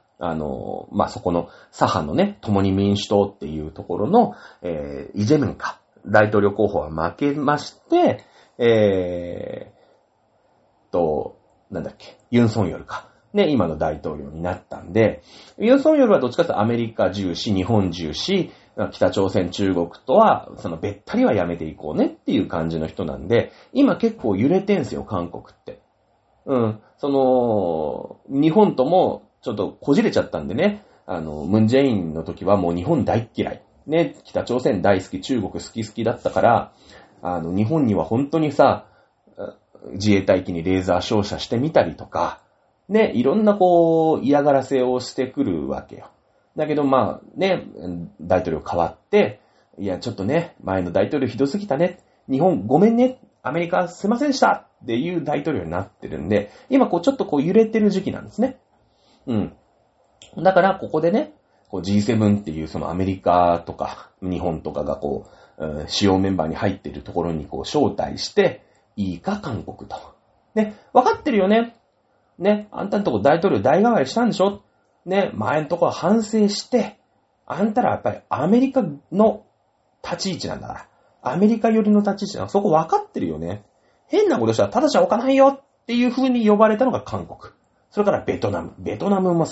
まあ、そこの左派のね、共に民主党っていうところの、イ・ジェミョンか、大統領候補は負けまして、なんだっけ、ユン・ソンヨルか、ね、今の大統領になったんで、ユン・ソンヨルはどっちかというとアメリカ重視、日本重視、北朝鮮、中国とは、そのべったりはやめていこうねっていう感じの人なんで、今結構揺れてんすよ、韓国って。うん、その、日本とも、ちょっとこじれちゃったんでね、ムンジェインの時はもう日本大嫌い。ね、北朝鮮大好き、中国好きだったから、日本には本当にさ、自衛隊機にレーザー照射してみたりとか、ね、いろんなこう、嫌がらせをしてくるわけよ。だけどまあね、大統領変わって、いやちょっとね、前の大統領ひどすぎたね、日本ごめんね、アメリカすいませんでしたっていう大統領になってるんで、今こうちょっとこう揺れてる時期なんですね。うん。だから、ここでね、G7 っていうそのアメリカとか日本とかがこう、主要メンバーに入っているところにこう招待して、いいか韓国と。ね、わかってるよね。ね、あんたのとこ大統領代替わりしたんでしょ？ね、前のとこは反省して、あんたらやっぱりアメリカの立ち位置なんだから。アメリカ寄りの立ち位置なんだ。そこわかってるよね。変なことしたらただじゃおかないよっていう風に呼ばれたのが韓国。それからベトナム。ベトナムもほ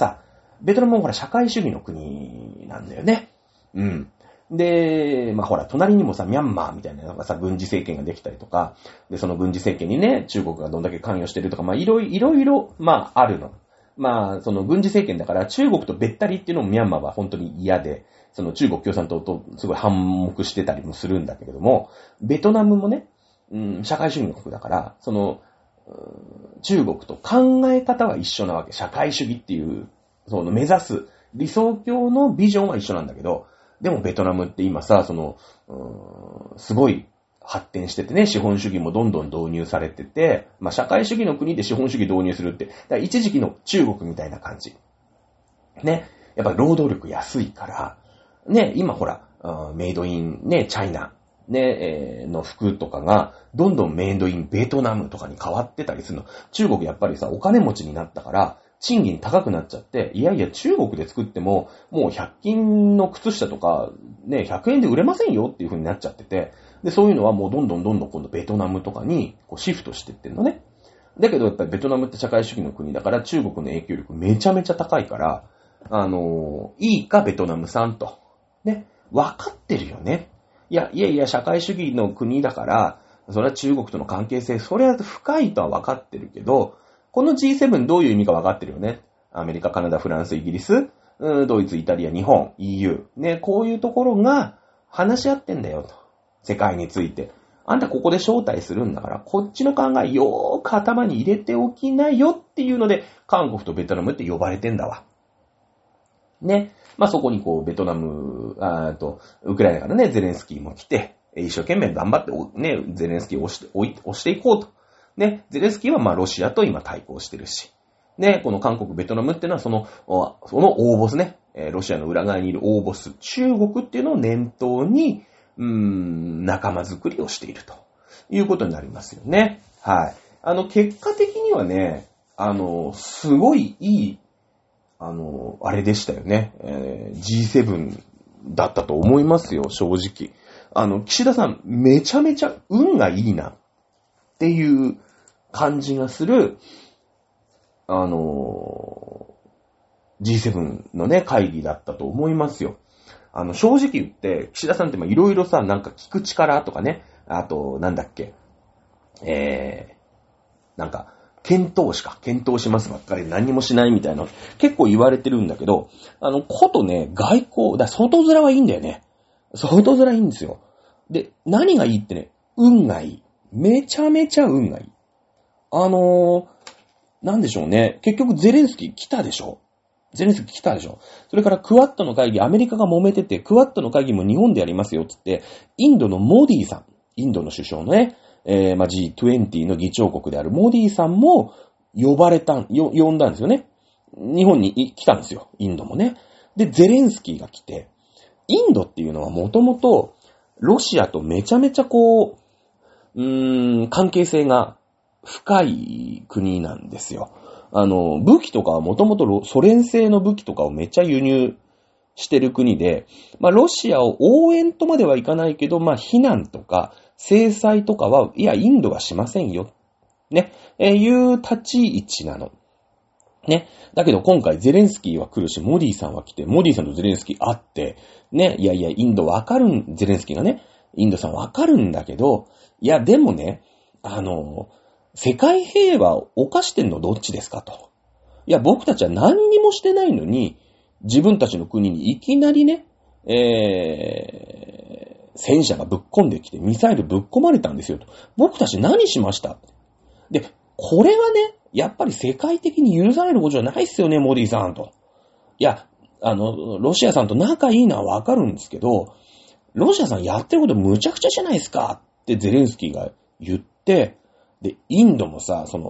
ら社会主義の国なんだよね。うん。で、まあほら、隣にもさ、ミャンマーみたいなのがさ、軍事政権ができたりとか、で、その軍事政権にね、中国がどんだけ関与してるとか、まあいろいろ、まああるの。まあ、その軍事政権だから、中国とべったりっていうのもミャンマーは本当に嫌で、その中国共産党とすごい反目してたりもするんだけれども、ベトナムもね、社会主義の国だから、その、中国と考え方は一緒なわけ。社会主義っていう、その目指す理想郷のビジョンは一緒なんだけど、でもベトナムって今さ、その、すごい発展しててね、資本主義もどんどん導入されてて、まあ社会主義の国で資本主義導入するって、だから一時期の中国みたいな感じ。ね。やっぱ労働力安いから、ね、今ほら、メイドイン、ね、チャイナ。ね、の服とかが、どんどんメイドインベトナムとかに変わってたりするの。中国やっぱりさ、お金持ちになったから、賃金高くなっちゃって、いやいや中国で作っても、もう100均の靴下とか、ね、100円で売れませんよっていう風になっちゃってて、で、そういうのはもうどんどん今度ベトナムとかにこうシフトしてってんのね。だけどやっぱりベトナムって社会主義の国だから、中国の影響力めちゃめちゃ高いから、いいかベトナムさんと。ね、わかってるよね。いや、社会主義の国だから、それは中国との関係性、それは深いとは分かってるけど、この G7 どういう意味か分かってるよね。アメリカ、カナダ、フランス、イギリス、ドイツ、イタリア、日本、EU。ね、こういうところが話し合ってんだよと。世界について。あんたここで招待するんだから、こっちの考えよーく頭に入れておきなよっていうので、韓国とベトナムって呼ばれてんだわ。ね。まあ、そこにこう、ベトナム、ウクライナからね、ゼレンスキーも来て、一生懸命頑張って、ね、ゼレンスキーを押していこうと。ね。ゼレンスキーはまあ、ロシアと今対抗してるし。ね。この韓国、ベトナムってのはその大ボスね。ロシアの裏側にいる大ボス、中国っていうのを念頭に、仲間づくりをしているということになりますよね。はい。結果的にはね、すごいいい、あれでしたよね。G7 だったと思いますよ、正直。岸田さん、めちゃめちゃ運がいいなっていう感じがする、G7 のね、会議だったと思いますよ。正直言って、岸田さんっていろいろさ、なんか聞く力とかね、あと、なんだっけ、なんか、検討しますばっかりで何もしないみたいな、結構言われてるんだけど、ことね、外交、だ外面はいいんだよね。外面いいんですよ。で、何がいいってね、運がいい。めちゃめちゃ運がいい。なんでしょうね、結局ゼレンスキー来たでしょ。それからクワッドの会議、アメリカが揉めてて、クワッドの会議も日本でやりますよって言って、インドのモディさん、インドの首相のね、まあ、G20 の議長国であるモディさんも呼んだんですよね。日本に来たんですよ、インドもね。で、ゼレンスキーが来て、インドっていうのはもともとロシアとめちゃめちゃこう、関係性が深い国なんですよ。武器とかはもともとソ連製の武器とかをめっちゃ輸入してる国で、まあロシアを応援とまではいかないけど、まあ非難とか制裁とかは、いや、インドはしませんよ。ね。いう立ち位置なの。ね。だけど今回ゼレンスキーは来るし、モディさんは来て、モディさんとゼレンスキー会って、ね。いやいや、インドわかるん、ゼレンスキーがね、インドさんわかるんだけど、いや、でもね、世界平和を犯してんのどっちですかと。いや、僕たちは何にもしてないのに、自分たちの国にいきなりね、戦車がぶっ込んできて、ミサイルぶっ込まれたんですよと。僕たち何しました？で、これはね、やっぱり世界的に許されることじゃないっすよね、モディさんと。いや、ロシアさんと仲いいのはわかるんですけど、ロシアさんやってることむちゃくちゃじゃないですかってゼレンスキーが言って、で、インドもさ、会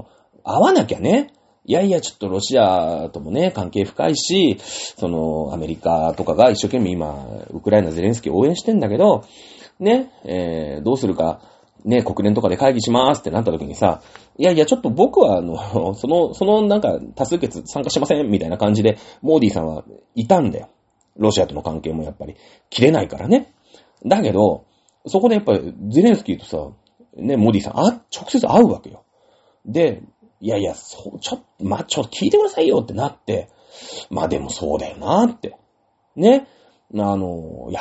わなきゃね、いやいや、ちょっとロシアともね、関係深いし、アメリカとかが一生懸命今、ウクライナゼレンスキー応援してんだけど、ね、どうするか、ね、国連とかで会議しますってなった時にさ、いやいや、ちょっと僕は、なんか、多数決参加しませんみたいな感じで、モーディさんはいたんだよ。ロシアとの関係もやっぱり、切れないからね。だけど、そこでやっぱり、ゼレンスキーとさ、ね、モディさん、直接会うわけよ。で、いやいや、ちょっと聞いてくださいよってなって、まあでもそうだよなって。ね。や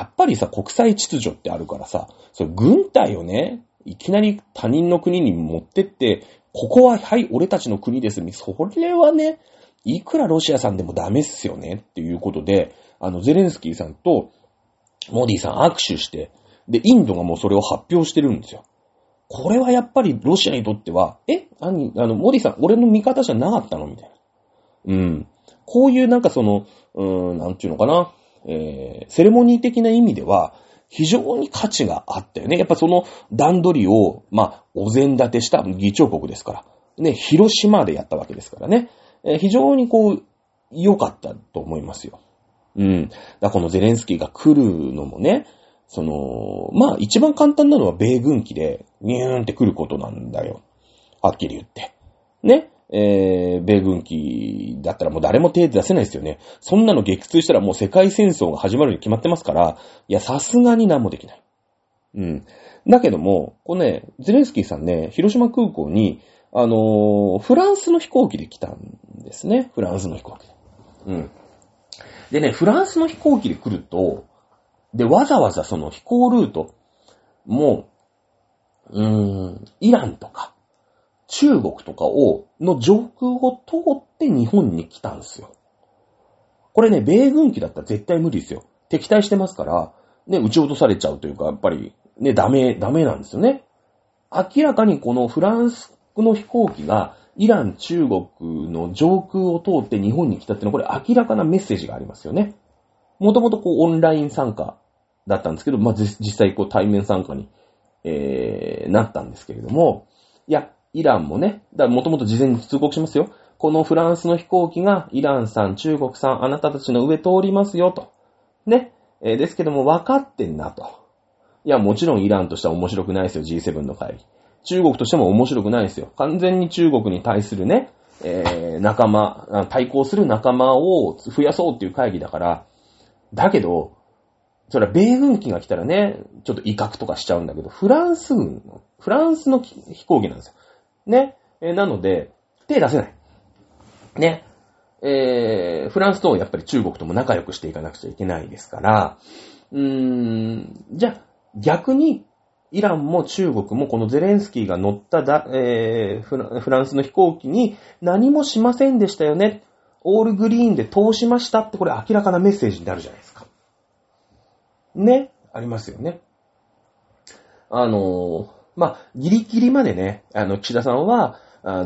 っぱりさ、国際秩序ってあるからさ、それ軍隊をね、いきなり他人の国に持ってって、ここは、はい、俺たちの国です。それはね、いくらロシアさんでもダメっすよねっていうことで、ゼレンスキーさんとモディさん握手して、で、インドがもうそれを発表してるんですよ。これはやっぱりロシアにとっては、モディさん、俺の味方じゃなかったのみたいな。うん。こういうなんかなんていうのかな、セレモニー的な意味では、非常に価値があったよね。やっぱその段取りを、まあ、お膳立てした議長国ですから。ね、広島でやったわけですからね。非常にこう、良かったと思いますよ。うん。このゼレンスキーが来るのもね、まあ、一番簡単なのは米軍機で、ニューンって来ることなんだよ。はっきり言って。ね。米軍機だったらもう誰も手出せないですよね。そんなの撃墜したらもう世界戦争が始まるに決まってますから、いや、さすがに何もできない。うん。だけども、ゼレンスキーさんね、広島空港に、フランスの飛行機で来たんですね。フランスの飛行機で。うん。でね、フランスの飛行機で来ると、で、わざわざその飛行ルートも、イランとか、中国とかの上空を通って日本に来たんですよ。これね、米軍機だったら絶対無理ですよ。敵対してますから、ね、撃ち落とされちゃうというか、やっぱり、ね、ダメなんですよね。明らかにこのフランスの飛行機が、イラン、中国の上空を通って日本に来たっていうのは、これ明らかなメッセージがありますよね。もともとこう、オンライン参加だったんですけど、まあ、実際こう、対面参加に、なったんですけれども、いや、イランもね、だからもともと事前に通告しますよ。このフランスの飛行機がイランさん、中国さん、あなたたちの上通りますよと。ね。ですけども分かってんなと。いや、もちろんイランとしては面白くないですよ、G7 の会議。中国としても面白くないですよ。完全に中国に対するね、仲間、対抗する仲間を増やそうっていう会議だから。だけど、それは米軍機が来たらね、ちょっと威嚇とかしちゃうんだけど、フランスの飛行機なんですよ。ね。なので、手出せない。ね。フランスとやっぱり中国とも仲良くしていかなくちゃいけないですから、じゃあ逆にイランも中国もこのゼレンスキーが乗ったフランスの飛行機に何もしませんでしたよね。オールグリーンで通しましたってこれ明らかなメッセージになるじゃないですか。ね。ありますよね。まあ、ギリギリまでね、岸田さんは、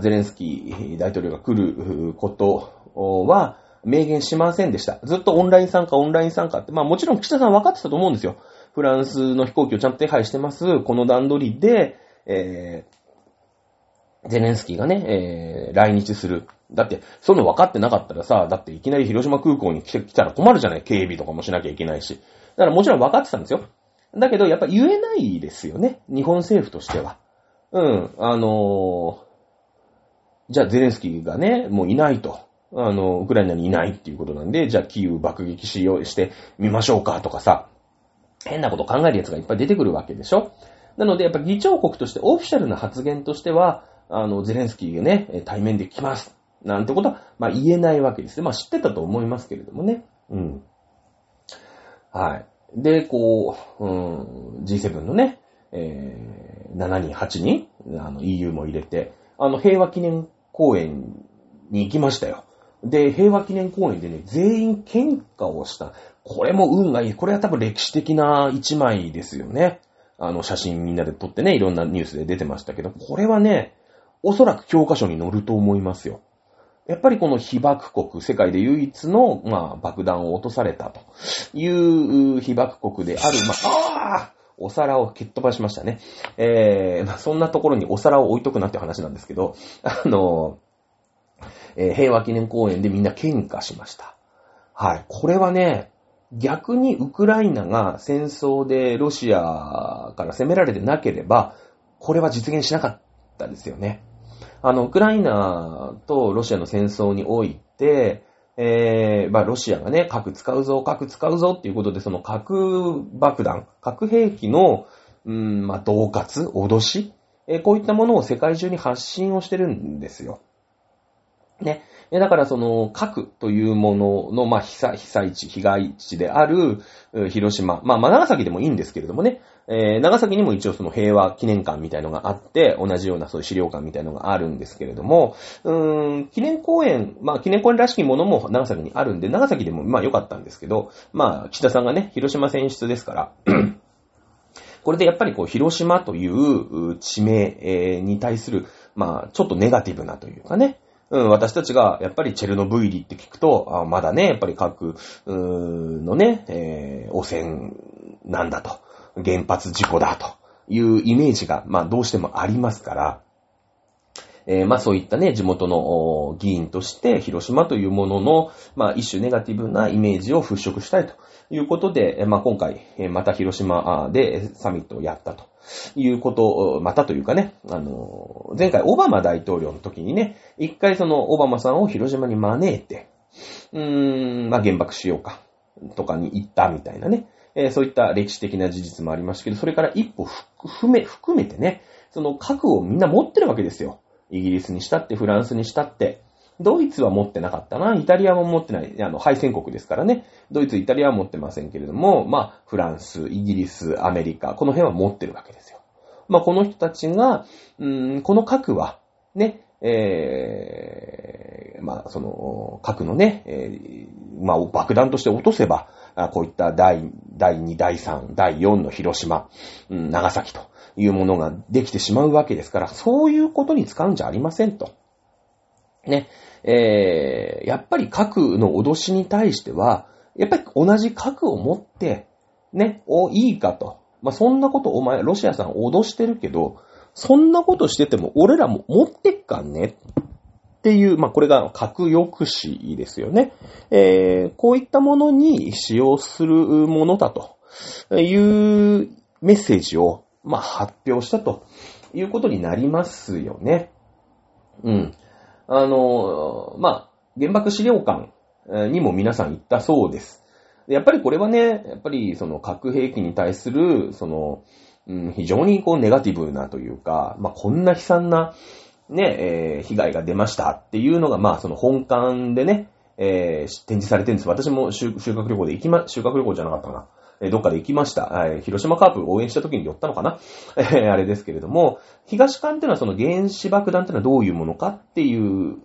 ゼレンスキー大統領が来ることは明言しませんでした。ずっとオンライン参加って、まあもちろん岸田さん分かってたと思うんですよ。フランスの飛行機をちゃんと手配してます。この段取りで、ゼレンスキーがね、来日する。だって、そういうの分かってなかったらさ、だっていきなり広島空港に来たら困るじゃない。警備とかもしなきゃいけないし。だからもちろん分かってたんですよ。だけどやっぱ言えないですよね。日本政府としては。うん、じゃあゼレンスキーがね、もういないと。ウクライナにいないっていうことなんで、じゃあキーウ爆撃しようしてみましょうかとかさ、変なことを考えるやつがいっぱい出てくるわけでしょ。なのでやっぱ議長国としてオフィシャルな発言としては、ゼレンスキーがね、対面で来ます。なんてことは、まあ言えないわけですね。まあ知ってたと思いますけれどもね。うん。はい。で、こう、G7 のね、7人、8人、EU も入れて、平和記念公園に行きましたよ。で、平和記念公園でね、全員喧嘩をした。これも運がいい。これは多分歴史的な一枚ですよね。写真みんなで撮ってね、いろんなニュースで出てましたけど、これはね、おそらく教科書に載ると思いますよ。やっぱりこの被爆国、世界で唯一の、まあ、爆弾を落とされたという被爆国である、まあ、お皿を蹴っ飛ばしましたね。まあ、そんなところにお皿を置いとくなって話なんですけど、平和記念公園でみんな喧嘩しました。はい。これはね、逆にウクライナが戦争でロシアから攻められてなければ、これは実現しなかったですよね。ウクライナとロシアの戦争において、まあ、ロシアがね、核使うぞっていうことで、その核爆弾、核兵器の、まあ、恫喝、脅し、こういったものを世界中に発信をしてるんですよ。ね。だからその、核というものの、まあ、被害地である、広島。まあ、長崎でもいいんですけれどもね。長崎にも一応その平和記念館みたいのがあって、同じようなそういう資料館みたいのがあるんですけれども、記念公園らしきものも長崎にあるんで、長崎でもまあ良かったんですけど、まあ、岸田さんがね、広島選出ですから、これでやっぱりこう、広島という地名に対する、まあ、ちょっとネガティブなというかね、うん、私たちが、やっぱりチェルノブイリって聞くと、まだね、やっぱり核のね、汚染なんだと、原発事故だというイメージが、まあどうしてもありますから、まあそういったね、地元の議員として、広島というものの、まあ一種ネガティブなイメージを払拭したいということで、まあ今回、また広島でサミットをやったと。いうこと、またというかね、前回オバマ大統領の時にね、一回そのオバマさんを広島に招いて、まあ原爆しようか、とかに行ったみたいなね、そういった歴史的な事実もありましたけど、それから一歩含めてね、その核をみんな持ってるわけですよ。イギリスにしたって、フランスにしたって、ドイツは持ってなかったな、イタリアも持ってない、敗戦国ですからね、ドイツ、イタリアは持ってませんけれども、まあ、フランス、イギリス、アメリカ、この辺は持ってるわけですよ。まあ、この人たちが、この核は、ね、まあ、その、核のね、まあ、爆弾として落とせば、こういった第2、第3、第4の広島、長崎というものができてしまうわけですから、そういうことに使うんじゃありませんと。ね。やっぱり核の脅しに対しては、やっぱり同じ核を持って、ね、いいかと。まあ、そんなことお前、ロシアさん脅してるけど、そんなことしてても俺らも持ってっかねっていう、まあ、これが核抑止ですよね。こういったものに使用するものだというメッセージを、まあ、発表したということになりますよね。うん。まあ、原爆資料館にも皆さん行ったそうです。やっぱりこれはね、やっぱりその核兵器に対する、その、非常にこうネガティブなというか、まあ、こんな悲惨なね、被害が出ましたっていうのが、まあ、その本館でね、展示されてるんです。私も修学旅行じゃなかったかな。どっかで行きました。広島カープを応援した時に寄ったのかなあれですけれども、東館っていうのはその原子爆弾っていうのはどういうものかっていう、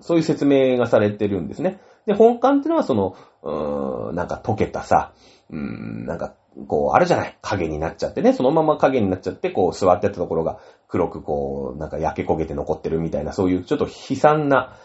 そういう説明がされてるんですね。で、本館っていうのはその、なんか溶けたさ、なんかこうあるじゃない、影になっちゃってね、そのまま影になっちゃって、こう座ってたところが黒くこう、なんか焼け焦げて残ってるみたいな、そういうちょっと悲惨な、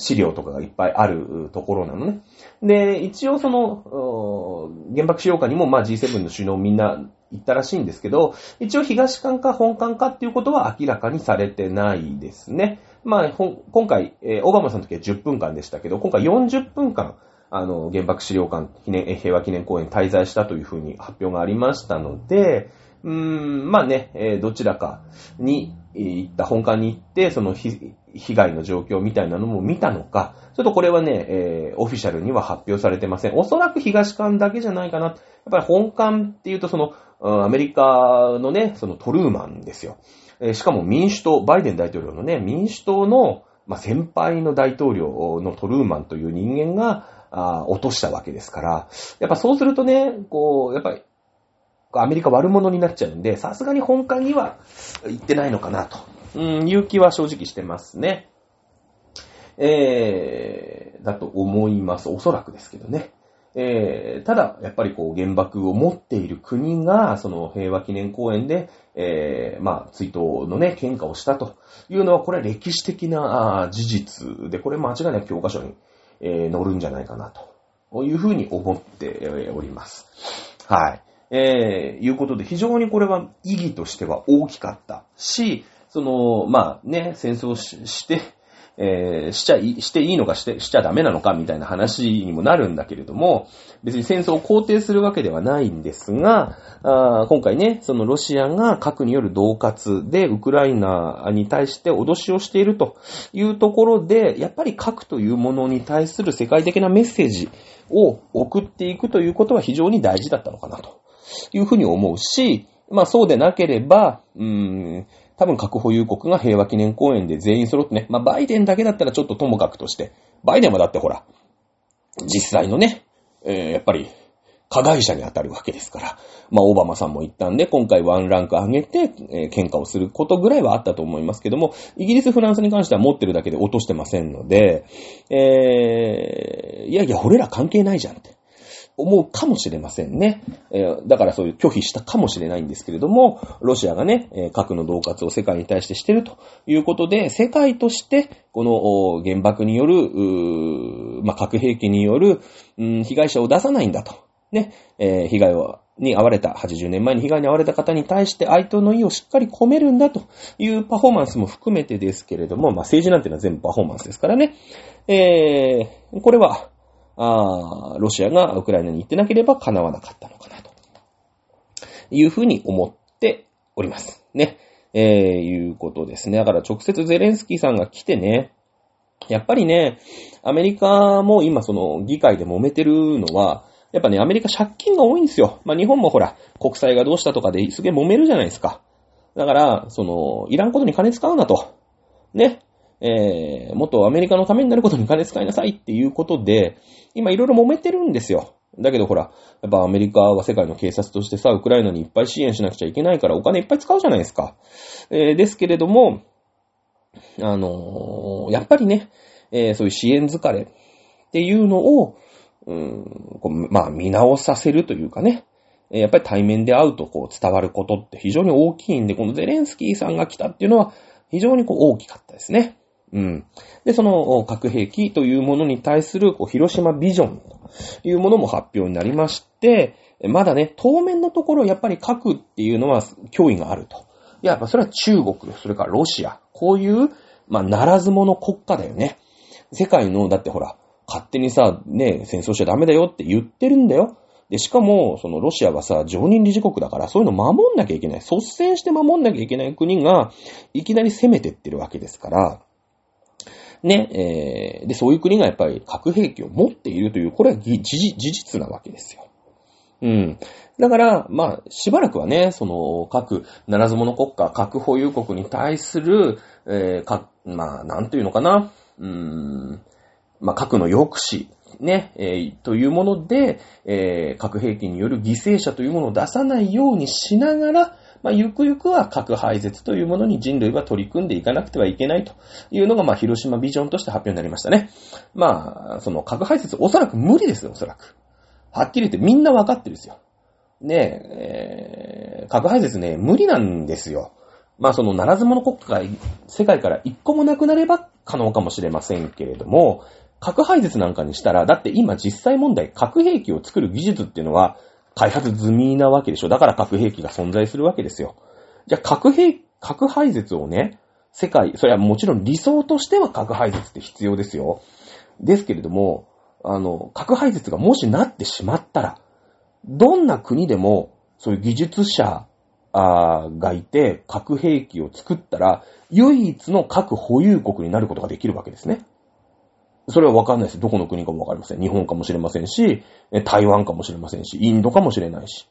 資料とかがいっぱいあるところなのね。で、一応その、原爆資料館にもまあ G7 の首脳みんな行ったらしいんですけど、一応東館か本館かっていうことは明らかにされてないですね。まあ、今回、オバマさんの時は10分間でしたけど、今回40分間、原爆資料館平和記念公園滞在したというふうに発表がありましたので、まあね、どちらかに行った、本館に行って、その被害の状況みたいなのも見たのか、ちょっとこれはね、オフィシャルには発表されてません。おそらく東館だけじゃないかな。やっぱり本館っていうと、その、アメリカのね、そのトルーマンですよ。しかも民主党、バイデン大統領のね、民主党の、まあ、先輩の大統領のトルーマンという人間が、落としたわけですから、やっぱそうするとね、こう、やっぱり、アメリカ悪者になっちゃうんで、さすがに本館には行ってないのかなと、いう気は正直してますね。だと思います。おそらくですけどね。ただ、やっぱりこう原爆を持っている国が、その平和記念公園で、まあ、追悼のね、献花をしたというのは、これは歴史的な事実で、これ間違いなく教科書に、載るんじゃないかな、というふうに思っております。はい。いうことで、非常にこれは意義としては大きかったし、その、まあね、戦争して、していいのかしちゃダメなのかみたいな話にもなるんだけれども、別に戦争を肯定するわけではないんですが、今回ね、そのロシアが核による恫喝でウクライナに対して脅しをしているというところで、やっぱり核というものに対する世界的なメッセージを送っていくということは非常に大事だったのかなというふうに思うし、まあそうでなければ、多分核保有国が平和記念公園で全員揃ってね、まあバイデンだけだったらちょっとともかくとして、バイデンはだってほら、実際のね、やっぱり加害者に当たるわけですから、まあオバマさんも言ったんで、今回ワンランク上げて、喧嘩をすることぐらいはあったと思いますけども、イギリス、フランスに関しては持ってるだけで落としてませんので、いやいや、俺ら関係ないじゃんって。思うかもしれませんね。だからそういう拒否したかもしれないんですけれども、ロシアがね、核の恫喝を世界に対してしてるということで、世界として、この原爆による、まあ、核兵器による、被害者を出さないんだと。ね、被害に遭われた、80年前に被害に遭われた方に対して哀悼の意をしっかり込めるんだというパフォーマンスも含めてですけれども、まあ、政治なんてのは全部パフォーマンスですからね。これは、ロシアがウクライナに行ってなければ叶わなかったのかなというふうに思っておりますね。いうことですね。だから直接ゼレンスキーさんが来てね、やっぱりね、アメリカも今その議会で揉めてるのは、やっぱね、アメリカ借金が多いんですよ。まあ日本もほら、国債がどうしたとかですげえ揉めるじゃないですか。だから、その、いらんことに金使うなと。ね。もっとアメリカのためになることに金使いなさいっていうことで、今いろいろ揉めてるんですよ。だけどほら、やっぱアメリカは世界の警察としてさ、ウクライナにいっぱい支援しなくちゃいけないからお金いっぱい使うじゃないですか。ですけれども、やっぱりね、そういう支援疲れっていうのを、まあ見直させるというかね、やっぱり対面で会うとこう伝わることって非常に大きいんで、このゼレンスキーさんが来たっていうのは非常にこう大きかったですね。うん。で、その核兵器というものに対するこう広島ビジョンというものも発表になりまして、まだね、当面のところやっぱり核っていうのは脅威があると。いや、それは中国、それからロシア、こういう、まあ、ならず者国家だよね。世界の、だってほら、勝手にさ、ね、戦争しちゃダメだよって言ってるんだよ。で、しかも、そのロシアはさ、常任理事国だから、そういうの守んなきゃいけない。率先して守んなきゃいけない国が、いきなり攻めてってるわけですから、ね、で、そういう国がやっぱり核兵器を持っているという、これは事実なわけですよ。うん。だから、まあ、しばらくはね、その、核、ならず者国家、核保有国に対する、まあ、なんていうのかな、まあ、核の抑止、ね、というもので、核兵器による犠牲者というものを出さないようにしながら、まあ、ゆくゆくは核廃絶というものに人類は取り組んでいかなくてはいけないというのが、まあ、広島ビジョンとして発表になりましたね。まあ、その、核廃絶、おそらく無理ですよ、おそらく。はっきり言ってみんなわかってるんですよ。ねえ、核廃絶ね、無理なんですよ。まあ、その、ならず者国家が世界から一個もなくなれば可能かもしれませんけれども、核廃絶なんかにしたら、だって今実際問題、核兵器を作る技術っていうのは開発済みなわけでしょ。だから核兵器が存在するわけですよ。じゃあ核廃絶をね、世界、それはもちろん理想としては核廃絶って必要ですよ。ですけれども、核廃絶がもしなってしまったら、どんな国でもそういう技術者がいて核兵器を作ったら、唯一の核保有国になることができるわけですね。それは分かんないです。どこの国かも分かりません。日本かもしれませんし、台湾かもしれませんし、インドかもしれないし。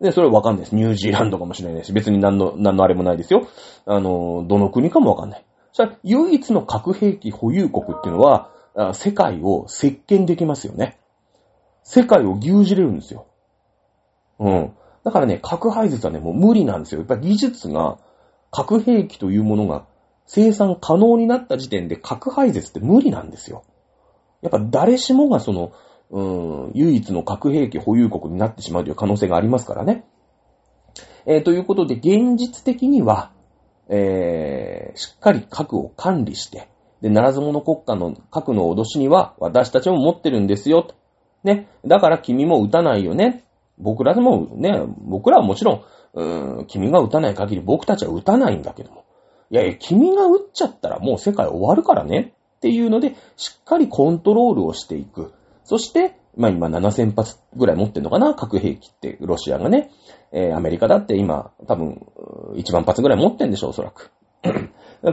で、それは分かんないです。ニュージーランドかもしれないし、別に何のあれもないですよ。どの国かも分かんない。それは唯一の核兵器保有国っていうのは、世界を席巻できますよね。世界を牛耳れるんですよ。うん。だからね、核廃絶はね、もう無理なんですよ。やっぱり技術が、核兵器というものが生産可能になった時点で核廃絶って無理なんですよ。やっぱ誰しもがその、唯一の核兵器保有国になってしまうという可能性がありますからね。ということで、現実的には、しっかり核を管理して、で、ならず者国家の核の脅しには私たちも持ってるんですよと。ね。だから君も撃たないよね。僕らでもね、僕らはもちろん、君が撃たない限り僕たちは撃たないんだけども。いやいや、君が撃っちゃったらもう世界終わるからね。っていうので、しっかりコントロールをしていく。そして、まあ今7000発ぐらい持ってんのかな、核兵器ってロシアがね。アメリカだって今多分1万発ぐらい持ってんでしょう、おそらく。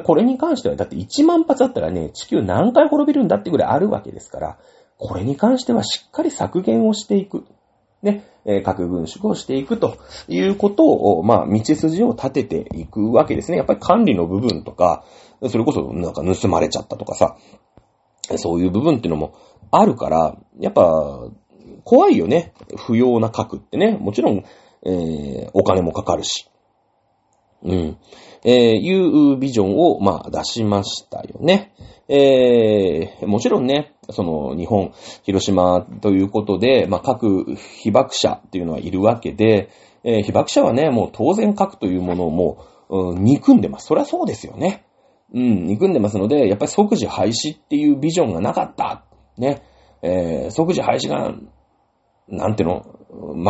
これに関しては、だって1万発あったらね、地球何回滅びるんだってぐらいあるわけですから、これに関してはしっかり削減をしていく。ね、核軍縮をしていくということを、まあ、道筋を立てていくわけですね。やっぱり管理の部分とか、それこそなんか盗まれちゃったとかさ、そういう部分っていうのもあるから、やっぱ、怖いよね。不要な核ってね。もちろん、お金もかかるし。うん。いうビジョンを、まあ、出しましたよね。もちろんね、その、日本、広島ということで、まあ、核被爆者っていうのはいるわけで、被爆者はね、もう当然核というものをもう、憎んでます。そりゃそうですよね。うん、憎んでますので、やっぱり即時廃止っていうビジョンがなかった。ね。即時廃止が、なんていうの、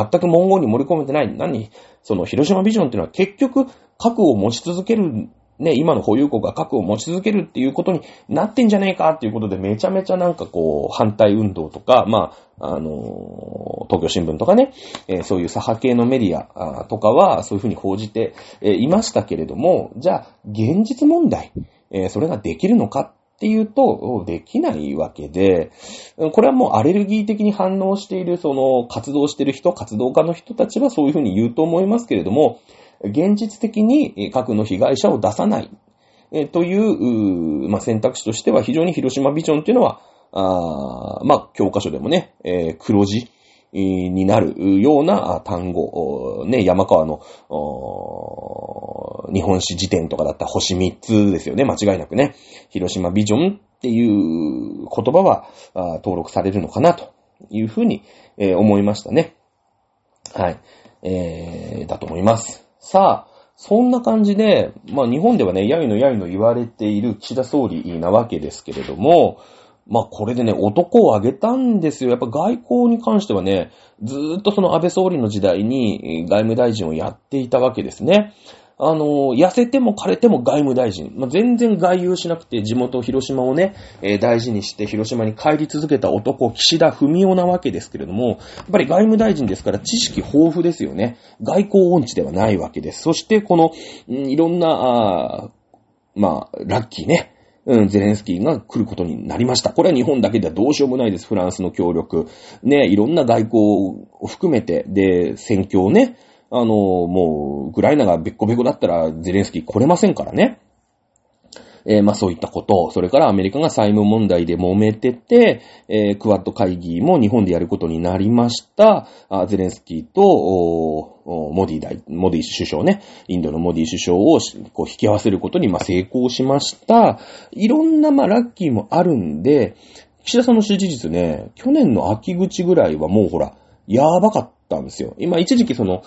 全く文言に盛り込めてない。その広島ビジョンっていうのは結局、核を持ち続ける、ね、今の保有国が核を持ち続けるっていうことになってんじゃねえかっていうことで、めちゃめちゃなんかこう、反対運動とか、まあ、東京新聞とかね、そういう左派系のメディアとかは、そういうふうに報じていましたけれども、じゃあ、現実問題、それができるのかっていうと、できないわけで、これはもうアレルギー的に反応している、その、活動している人、活動家の人たちはそういうふうに言うと思いますけれども、現実的に核の被害者を出さない、という、まあ、選択肢としては非常に広島ビジョンっていうのは、まあ、教科書でもね、黒字になるような単語、ね、山川の、日本史辞典とかだったら星3つですよね、間違いなくね。広島ビジョンっていう言葉は登録されるのかなというふうに、思いましたね。はい。だと思います。さあ、そんな感じで、まあ日本ではね、やいのやいの言われている岸田総理なわけですけれども、まあこれでね、男を挙げたんですよ。やっぱ外交に関してはね、ずーっとその安倍総理の時代に外務大臣をやっていたわけですね。痩せても枯れても外務大臣。まあ、全然外遊しなくて地元広島をね、大事にして広島に帰り続けた男、岸田文雄なわけですけれども、やっぱり外務大臣ですから知識豊富ですよね。外交音痴ではないわけです。そしてこの、いろんな、まあ、ラッキーね。ゼレンスキーが来ることになりました。これは日本だけではどうしようもないです。フランスの協力。ね、いろんな外交を含めて、で、戦況をね、もう、ウクライナがべっこべこだったらゼレンスキー来れませんからね。まあそういったこと、それからアメリカが債務問題で揉めてて、クワッド会議も日本でやることになりました。ゼレンスキーとモディ首相ね、インドのモディ首相をこう引き合わせることにまあ成功しました。いろんなまあラッキーもあるんで、岸田さんの支持率ね、去年の秋口ぐらいはもうほら、やばかったんですよ。今一時期その、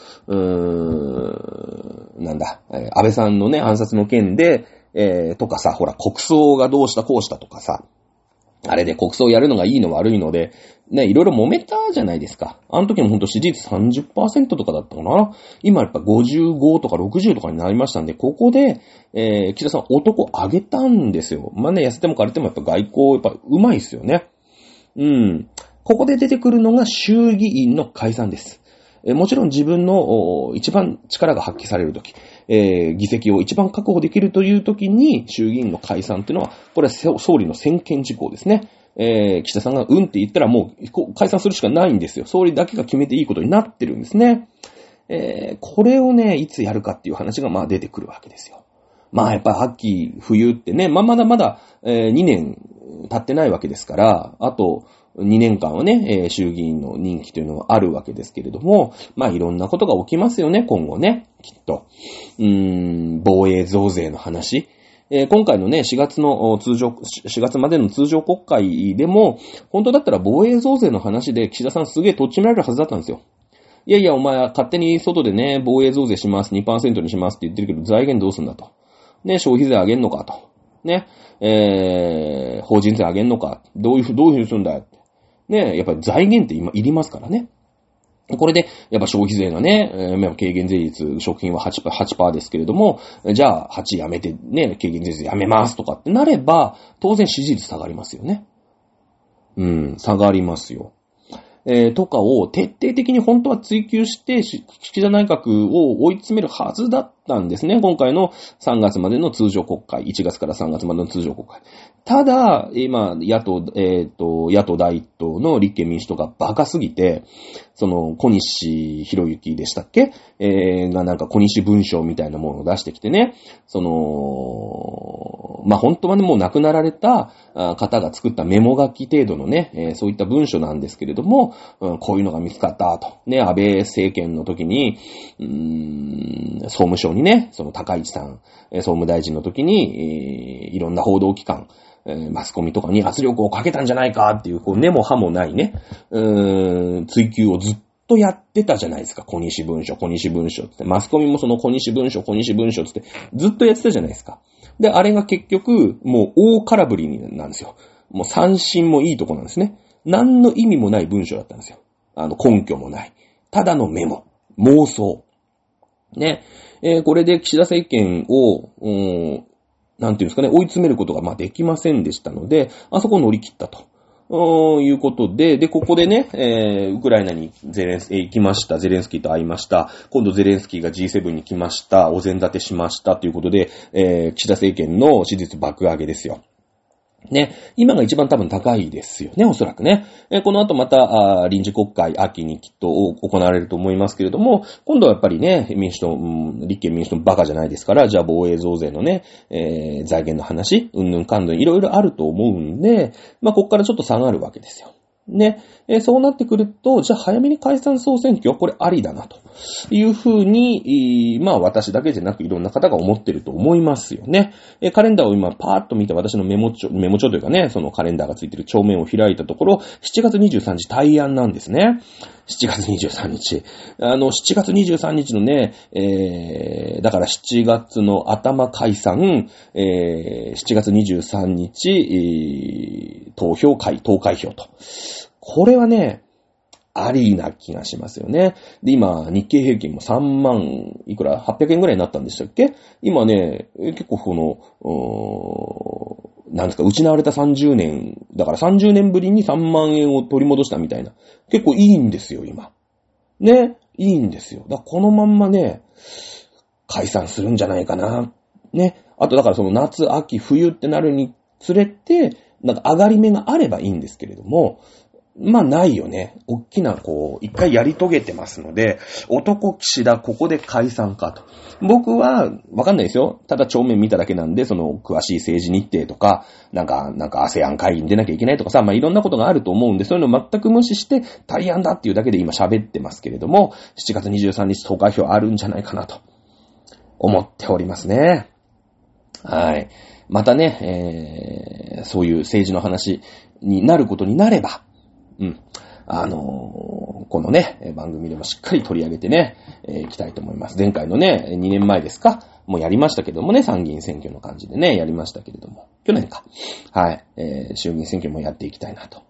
安倍さんのね、暗殺の件で、とかさ、ほら、国葬がどうしたこうしたとかさ、あれで国葬やるのがいいの悪いので、ね、いろいろ揉めたじゃないですか。あの時もほんと支持率 30% とかだったかな。今やっぱ55とか60とかになりましたんで、ここで、岸田さん男上げたんですよ。まあね、痩せても枯れてもやっぱ外交、やっぱ上手いっすよね。うん。ここで出てくるのが衆議院の解散です。もちろん自分の一番力が発揮されるとき、議席を一番確保できるというときに衆議院の解散というのは、これは総理の専権事項ですね。岸田さんがうんって言ったらもう解散するしかないんですよ。総理だけが決めていいことになってるんですね。これをね、いつやるかっていう話がまあ出てくるわけですよ。まあやっぱり秋、冬ってね、まあまだまだ2年経ってないわけですから、あと、2年間はね、衆議院の任期というのはあるわけですけれども、まあいろんなことが起きますよね、今後ね、きっと。防衛増税の話。今回のね、4月までの通常国会でも、本当だったら防衛増税の話で岸田さんすげえとっちめられるはずだったんですよ。いやいや、お前は勝手に外でね、防衛増税します、2% にしますって言ってるけど、財源どうすんだと。ね、消費税上げんのかと。ね、法人税上げんのか。どういうふうにするんだよ。ね、やっぱり財源って今いりますからね。これで、やっぱ消費税がね、軽減税率、食品は 8% ですけれども、じゃあ8やめてね、軽減税率やめますとかってなれば、当然支持率下がりますよね。うん、下がりますよ。とかを徹底的に本当は追求して、岸田内閣を追い詰めるはずだったんですね。今回の3月までの通常国会、1月から3月までの通常国会。ただ、今、野党第一党の立憲民主党がバカすぎて、その、小西博之でしたっけ？がなんか小西文書みたいなものを出してきてね、その、まあ、本当はね、もう亡くなられた方が作ったメモ書き程度のね、そういった文書なんですけれども、こういうのが見つかったと。ね、安倍政権の時に、総務省にね、その高市さん、総務大臣の時に、いろんな報道機関、マスコミとかに圧力をかけたんじゃないかっていう、こう根も葉もないね、追求をずっとやってたじゃないですか。小西文書って。マスコミもその小西文書ってずっとやってたじゃないですか。で、あれが結局、もう大空振りなんですよ。もう三振もいいとこなんですね。何の意味もない文章だったんですよ。根拠もない。ただのメモ。妄想。ね。これで岸田政権を、なんていうんですかね、追い詰めることがまあできませんでしたので、あそこを乗り切ったと。いうことで、で、ここでね、ウクライナに行きました、ゼレンスキーと会いました、今度ゼレンスキーが G7 に来ました、お膳立てしましたということで、岸田政権の支持率爆上げですよ。ね、今が一番多分高いですよね、おそらくね。この後また臨時国会、秋にきっと行われると思いますけれども、今度はやっぱりね、立憲民主党バカじゃないですから、じゃあ防衛増税のね、財源の話、うんぬんかんぬんいろいろあると思うんで、まあ、ここからちょっと下がるわけですよ。ね、そうなってくると、じゃあ早めに解散総選挙、これありだなと。いうふうに、まあ私だけじゃなくいろんな方が思ってると思いますよね。カレンダーを今パーッと見て私のメモ帳というかね、そのカレンダーがついてる帳面を開いたところ、7月23日大安なんですね。7月23日。7月23日のね、だから7月の頭解散、7月23日、投開票と。これはね、ありな気がしますよね。で、今、日経平均も3万、いくら ?800 円ぐらいになったんでしたっけ？今ね、結構この、なんですか、失われた30年、だから30年ぶりに3万円を取り戻したみたいな。結構いいんですよ、今。ね、いいんですよ。だからこのまんまね、解散するんじゃないかな。ね。あと、だからその夏、秋、冬ってなるにつれて、なんか上がり目があればいいんですけれども、まあないよね。大きなこう一回やり遂げてますので、男岸田ここで解散かと。僕はわかんないですよ。ただ帳面見ただけなんで、その詳しい政治日程とか、なんか ASEAN 会議に出なきゃいけないとかさ、まあいろんなことがあると思うんで、そういうの全く無視して対案だっていうだけで今喋ってますけれども、7月23日投開票あるんじゃないかなと思っておりますね。はい。またね、そういう政治の話になることになれば、うん。このね、番組でもしっかり取り上げてね、いきたいと思います。前回のね、2年前ですか？もうやりましたけどもね、参議院選挙の感じでね、やりましたけれども、去年か。はい。衆議院選挙もやっていきたいなと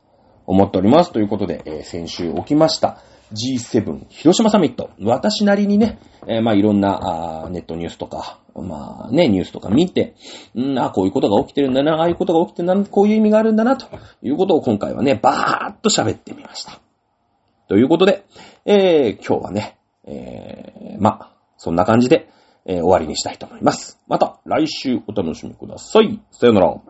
思っております。ということで、先週起きました。G7 広島サミット。私なりにね、まあいろんなネットニュースとか、まあねニュースとか見て、こういうことが起きてるんだな、ああいうことが起きてるんだな、こういう意味があるんだなということを今回はねバーッと喋ってみました。ということで、今日はね、まあそんな感じで、終わりにしたいと思います。また来週お楽しみください。さよなら。